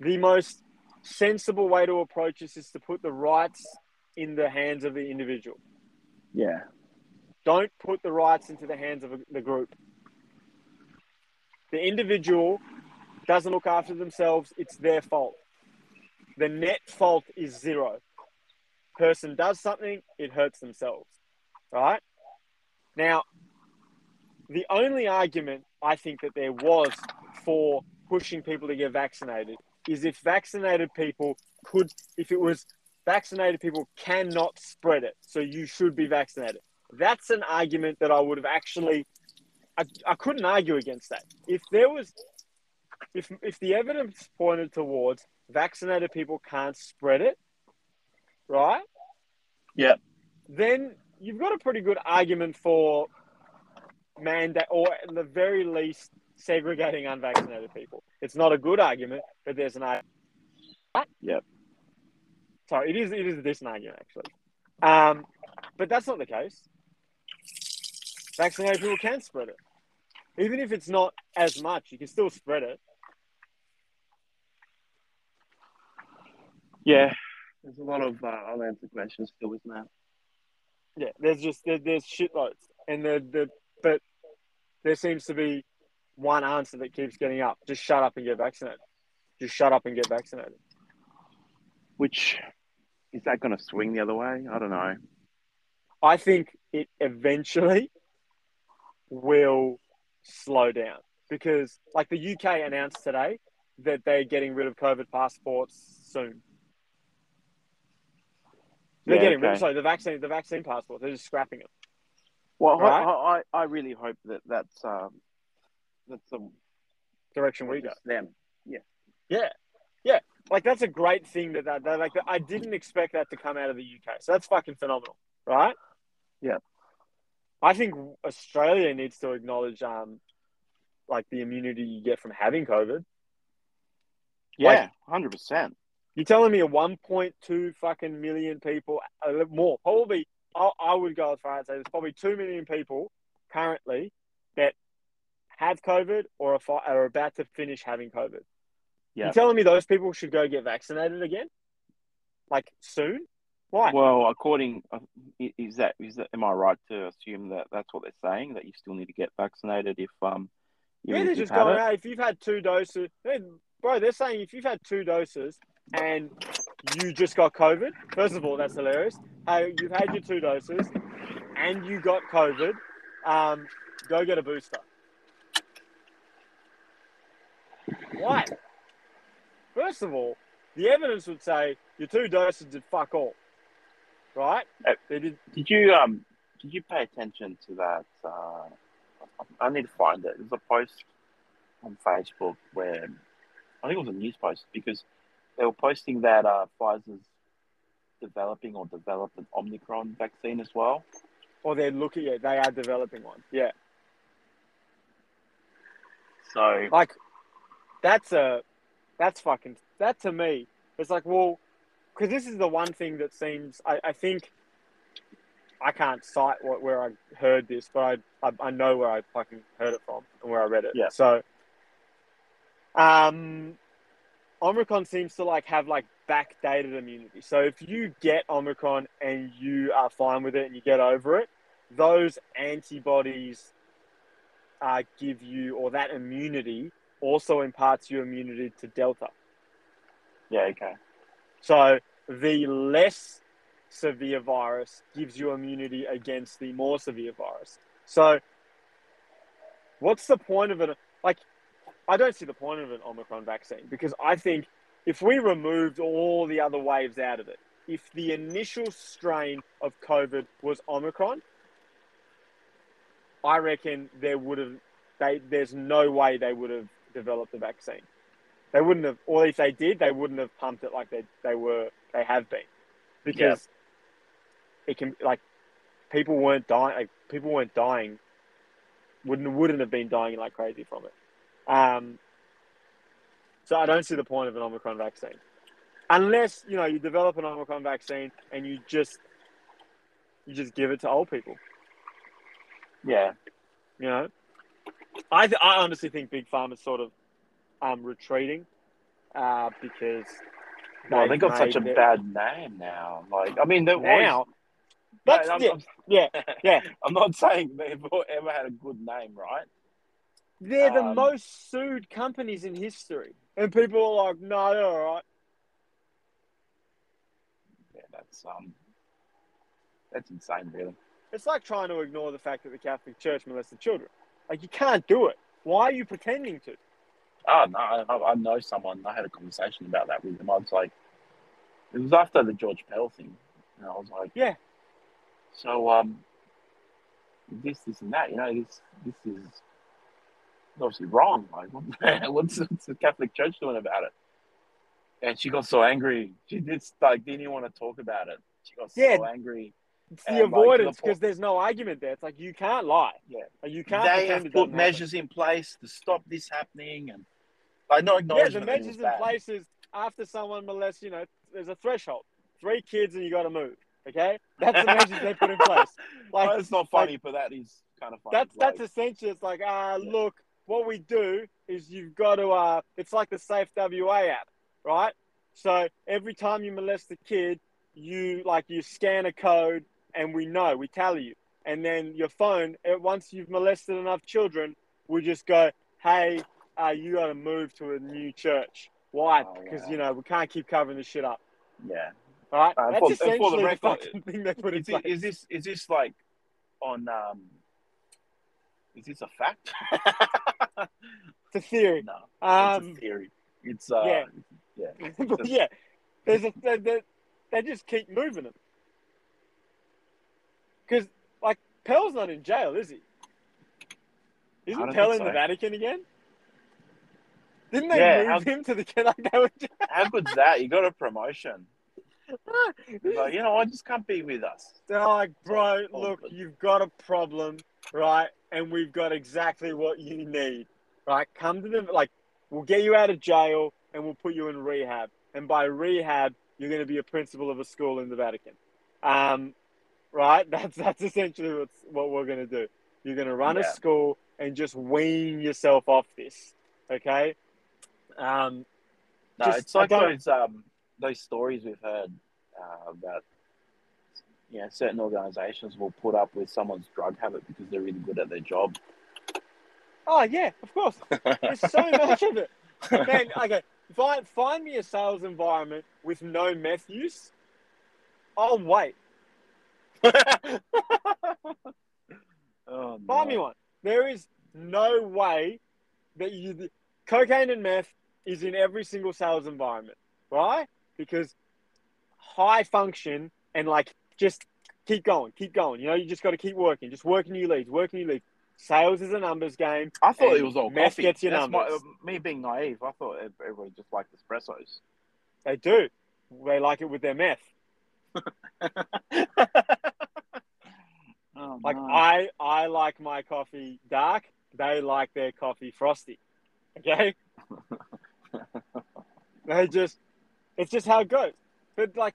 The most sensible way to approach this is to put the rights in the hands of the individual. Yeah. Don't put the rights into the hands of the group. The individual doesn't look after themselves. It's their fault. The net fault is zero. Person does something, it hurts themselves. Right? Now, the only argument I think that there was for pushing people to get vaccinated is if vaccinated people could, if it was vaccinated people cannot spread it, so you should be vaccinated. That's an argument that I would have actually, I, I couldn't argue against that. If there was, if if the evidence pointed towards vaccinated people can't spread it, right? Yeah. Then you've got a pretty good argument for mandate, or at the very least, segregating unvaccinated people. It's not a good argument, but there's an argument. Yep. So it is it is a decent argument, actually. Um, but that's not the case. Vaccinated people can spread it. Even if it's not as much, you can still spread it. Yeah. There's a lot of uh, unanswered questions still, isn't there? Yeah, there's just, there, there's shitloads. And the, the, but there seems to be one answer that keeps getting up. Just shut up and get vaccinated. Just shut up and get vaccinated. Which, is that going to swing the other way? I don't know. I think it eventually will slow down. Because, like, the U K announced today that they're getting rid of COVID passports soon. They're yeah, getting rid okay. of so the vaccine, the vaccine passport. They're just scrapping it. Well, right? I, I, I really hope that that's um, that's the direction we go. Them, yeah, yeah, yeah. Like that's a great thing that that, that like that, I didn't expect that to come out of the U K. So that's fucking phenomenal, right? Yeah. I think Australia needs to acknowledge um, like the immunity you get from having COVID. Yeah, hundred like, percent. You're telling me a one point two fucking million people, uh, more, probably, I, I would go as far as say there's probably two million people currently that have COVID or are, are about to finish having COVID. Yeah. You're telling me those people should go get vaccinated again? Like, soon? Why? Well, according, is that, is that, am I right to assume that that's what they're saying, that you still need to get vaccinated if, um, you yeah, they're just going, hey, if you've had two doses, hey, bro, they're saying if you've had two doses, and you just got COVID. First of all, that's hilarious. Hey, you've had your two doses and you got COVID. Um, go get a booster. Why? First of all, the evidence would say your two doses did fuck all. Right? Uh, they did. Did you um? Did you pay attention to that? Uh, I need to find it. There's a post on Facebook where I think it was a news post because they were posting that uh, Pfizer's developing or developed an Omicron vaccine as well. Or they're looking at, they are developing one. Yeah. So. Like, that's a, that's fucking, that to me, it's like, well, because this is the one thing that seems, I, I think, I can't cite what, where I heard this, but I, I I know where I fucking heard it from and where I read it. Yeah. So. Um. Omicron seems to like have like backdated immunity. So if you get Omicron and you are fine with it and you get over it, those antibodies uh, give you, or that immunity also imparts your immunity to Delta. Yeah, okay. So the less severe virus gives you immunity against the more severe virus. So what's the point of it? Like, I don't see the point of an Omicron vaccine because I think if we removed all the other waves out of it, if the initial strain of COVID was Omicron, I reckon there would have, they, there's no way they would have developed the vaccine. They wouldn't have, or if they did, they wouldn't have pumped it like they, they were, they have been because yeah. it can, like people weren't dying, like people weren't dying, wouldn't, wouldn't have been dying like crazy from it. Um, so I don't see the point of an Omicron vaccine unless, you know, you develop an Omicron vaccine and you just, you just give it to old people. Yeah. You know, I, th- I honestly think Big Pharma's sort of, um, retreating, uh, because well, they got such a their... bad name now. Like, I mean, there now, was... that's, no, I'm, yeah, I'm, yeah, yeah. I'm not saying they've ever had a good name, right? They're the um, most sued companies in history. And people are like, no, they're all right. Yeah, that's um, that's insane, really. It's like trying to ignore the fact that the Catholic Church molested children. Like, you can't do it. Why are you pretending to? Oh, no, I, I know someone. I had a conversation about that with them. I was like, it was after the George Pell thing. And I was like, yeah. So, um, this, this, and that, you know, this, this is... obviously wrong. Like, what's, what's the Catholic Church doing about it? And she got so angry. She just like didn't even want to talk about it. She got yeah, so angry. It's the avoidance because like, there's no argument there. It's like you can't lie. Yeah, like, you can't. They have put measures happen. in place to stop this happening, and like no acknowledgement. Yeah, the measures in place is after someone molests. You know, there's a threshold. three kids and you got to move. Okay, that's the measures they put in place. Like, well, it's not funny, like, but that is kind of funny. That's like, that's essentially it's like, ah, uh, yeah. look, what we do is you've got to. Uh, it's like the Safe W A app, right? So every time you molest a kid, you like you scan a code, and we know we tally you. And then your phone, it, once you've molested enough children, we just go, hey, uh, you got to move to a new church. Why? Oh, because wow. you know we can't keep covering this shit up. Yeah. All right. Uh, That's for, essentially the, record, the fucking thing they put in place. Is this is this like on? Um, is this a fact? It's a theory. No, um, it's a theory. It's uh, yeah, yeah. It's just... yeah. There's a they, they just keep moving them because like Pell's not in jail, is he? Isn't Pell in so. the Vatican again? Didn't they yeah, move how... him to the like, they were... How good's that? You got a promotion. Like, you know, I just can't be with us. They're like, bro, look, you've got a problem, right? And we've got exactly what you need, right? Come to the, like, we'll get you out of jail and we'll put you in rehab. And by rehab, you're going to be a principal of a school in the Vatican, um, right? That's that's essentially what's, what we're going to do. You're going to run yeah. a school and just wean yourself off this, okay? Um, no, just, it's like those... Um... those stories we've heard uh, about, you know, certain organisations will put up with someone's drug habit because they're really good at their job. Oh, yeah, of course. There's so much of it. Man, okay, find, find me a sales environment with no meth use. I'll wait. oh, find no. me one. There is no way that you... Cocaine and meth is in every single sales environment, right? Because high function and like just keep going, keep going. You know, you just got to keep working, just working your leads, working your leads. Sales is a numbers game. I thought it was all meth coffee. Gets your That's numbers. My, me being naive, I thought everybody just liked espressos. They do. They like it with their meth. oh, like no. I, I like my coffee dark. They like their coffee frosty. Okay. they just. It's just how it goes. But, like,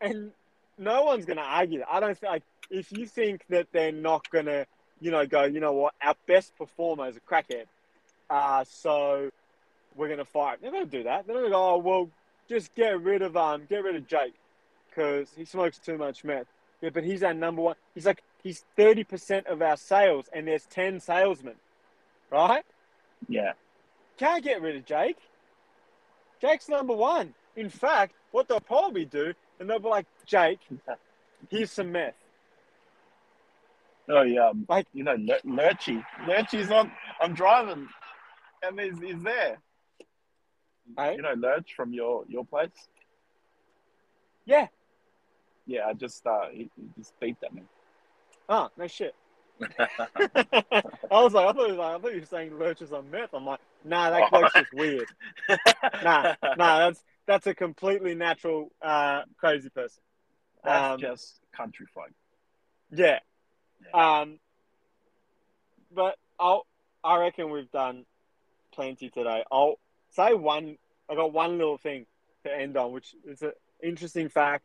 and no one's going to argue that. I don't think, like, if you think that they're not going to, you know, go, you know what, our best performer is a crackhead, uh, so we're going to fire him. They're not going to do that. They're not going to go, oh, well, just get rid of, um, get rid of Jake because he smokes too much meth. Yeah, but he's our number one. He's like, he's thirty percent of our sales and there's ten salesmen, right? Yeah. Can't get rid of Jake. Jake's number one. In fact, what they'll probably do, and they'll be like, Jake, here's some meth. Oh, yeah. Like, you know, Lur- Lurchy. Lurchy's on, I'm driving, and he's, he's there. Hey? You know Lurch from your, your place? Yeah. Yeah, I just, uh, he, he just beeped at me. Oh, no shit. I was like, I thought, like, I thought you were saying Lurch is on meth. I'm like, nah, that bloke's just weird. nah, nah, that's... That's a completely natural, uh, crazy person. That's um, just country folk. Yeah. yeah. Um, but I'll, I reckon we've done plenty today. I'll say one, I got one little thing to end on, which is an interesting fact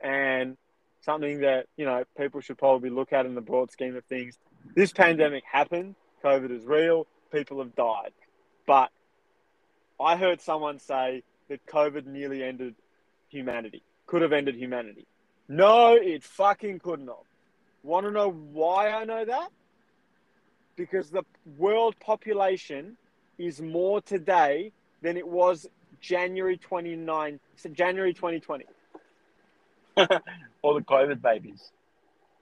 and something that, you know, people should probably look at in the broad scheme of things. This pandemic happened. COVID is real. People have died. But I heard someone say, that COVID nearly ended humanity, could have ended humanity. No, it fucking couldn't have. Want to know why I know that? Because the world population is more today than it was January twenty-ninth, so January twenty twenty. All the COVID babies.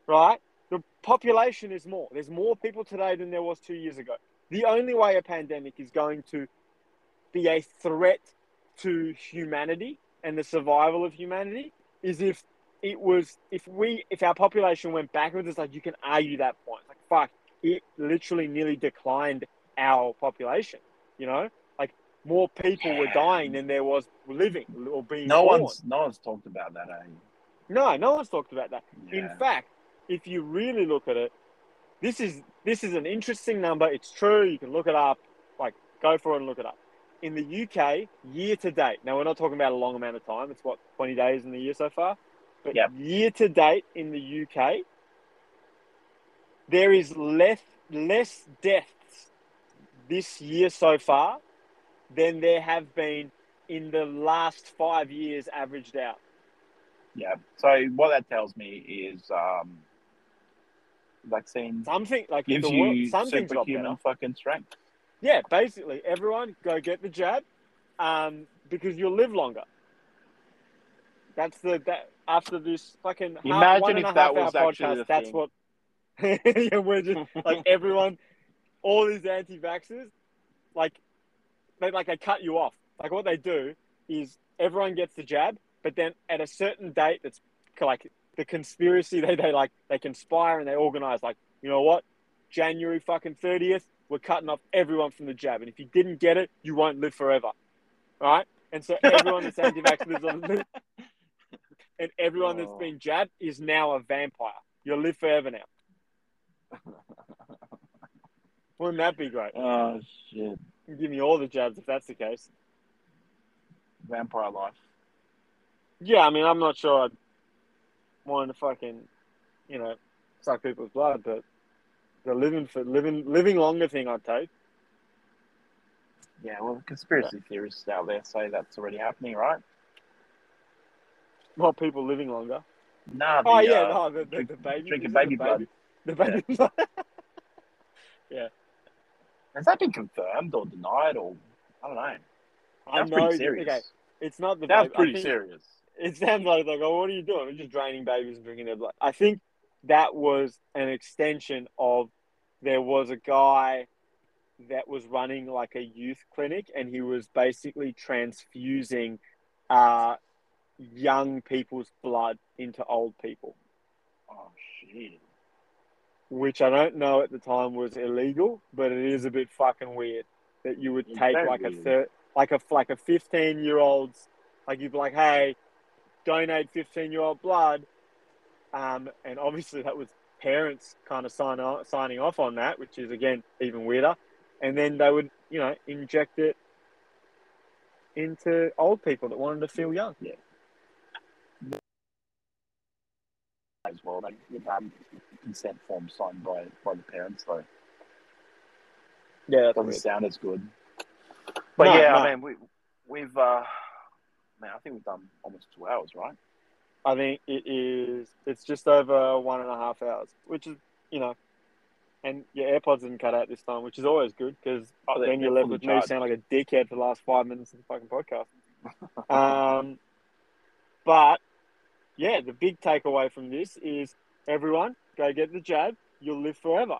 Right? The population is more. There's more people today than there was two years ago. The only way a pandemic is going to be a threat to humanity and the survival of humanity is if it was if we if our population went backwards. It's like you can argue that point, like fuck, it literally nearly declined our population, you know, like more people yeah. were dying than there was living or being no born. one's no one's talked about that eh? no no one's talked about that yeah. In fact, if you really look at it, this is this is an interesting number. It's true. You can look it up, like go for it and look it up. in the U K, year to date, now we're not talking about a long amount of time, it's what, twenty days in the year so far, but yep. year to date in the U K, there is less, less deaths this year so far than there have been in the last five years averaged out. Yeah. So what that tells me is um, vaccine something like gives the world, you superhuman fucking strength. Yeah, basically, everyone go get the jab um, because you'll live longer. That's the that after this fucking imagine half, one if and a that half was hour actually podcast, the that's thing. What. Yeah, we're just like everyone, all these anti-vaxxers, like they like they cut you off. Like what they do is everyone gets the jab. But then at a certain date, that's like the conspiracy, they, they like, they conspire and they organize, like, you know what? January fucking thirtieth, we're cutting off everyone from the jab. And if you didn't get it, you won't live forever. All right. And so everyone that's anti-vax lives on, and everyone that's been jabbed is now a vampire. You'll live forever now. Wouldn't that be great? Oh, shit. Give me all the jabs if that's the case. Vampire life. Yeah, I mean, I'm not sure I'd want to fucking, you know, suck people's blood, but the living for living living longer thing I'd take. Yeah, well, conspiracy yeah. theorists out there say that's already happening, right? Well, people living longer. Nah, the, oh yeah, uh, no, the, the, drink, the baby drinking baby, baby blood. The baby yeah. blood. Yeah. Has that been confirmed or denied or I don't know? That's I know, pretty serious. Okay, it's not the. That's baby. pretty serious. It sounds like, like, oh, what are you doing? We're just draining babies and drinking their blood. I think that was an extension of there was a guy that was running like a youth clinic and he was basically transfusing uh, young people's blood into old people. Oh, shit. Which I don't know at the time was illegal, but it is a bit fucking weird that you would it's take like weird. a third, like a, like a fifteen-year-old's, like you'd be like, hey, donate fifteen-year-old blood. Um, and obviously that was parents kind of sign off, signing off on that, which is, again, even weirder. And then they would, you know, inject it into old people that wanted to feel young. Yeah. As well, they would have consent form signed by, by the parents, though. Yeah, that doesn't weird. sound as good. But no, yeah, no. I mean, we, we've... Uh... Man, I think we've done almost two hours, right? I think it is. It's just over one and a half hours, which is, you know, and your AirPods didn't cut out this time, which is always good because oh, then you're left with me sound like a dickhead for the last five minutes of the fucking podcast. um, but yeah, the big takeaway from this is everyone go get the jab. You'll live forever.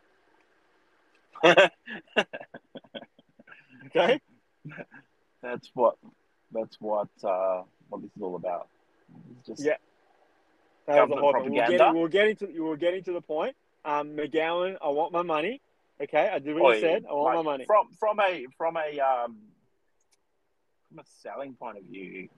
Okay, that's what. That's what uh, what this is all about. Just yeah, that was a whole thing. We're getting to we're getting to the point. Um, McGowan, I want my money. Okay, I did what oh, you yeah. said. I want like, my money. From from a from a um, from a selling point of view,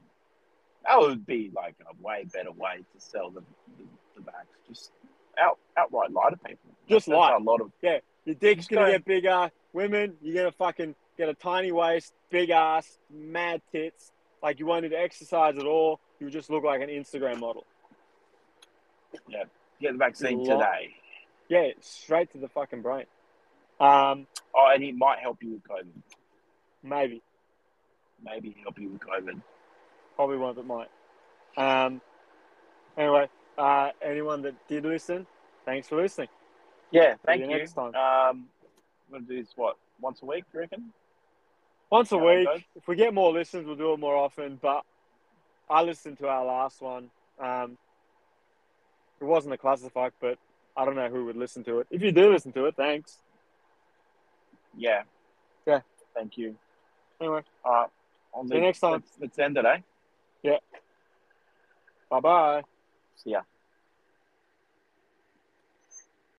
that would be like a way better way to sell the the, the bags. Just out outright lie to people. Just lie. A lot of yeah. Your dick's gonna going... get bigger. Women, you're gonna fucking. Get a tiny waist, big ass, mad tits. Like you wanted to exercise at all, you just look like an Instagram model. Yeah, get the vaccine today. Yeah, straight to the fucking brain. Um, oh, and it might help you with COVID. Maybe. Maybe help you with COVID. Probably won't, but might. Um, anyway, uh, anyone that did listen, thanks for listening. Yeah, thank See you. you. Next time. Um, we're gonna do this what? Once a week, do you reckon? Once a week. If we get more listens, we'll do it more often. But I listened to our last one. Um, it wasn't a clusterfuck, but I don't know who would listen to it. If you do listen to it, thanks. Yeah. Yeah. Thank you. Anyway. All right. On See the, you next time. Let's, let's end it, eh? Yeah. Bye-bye. See ya.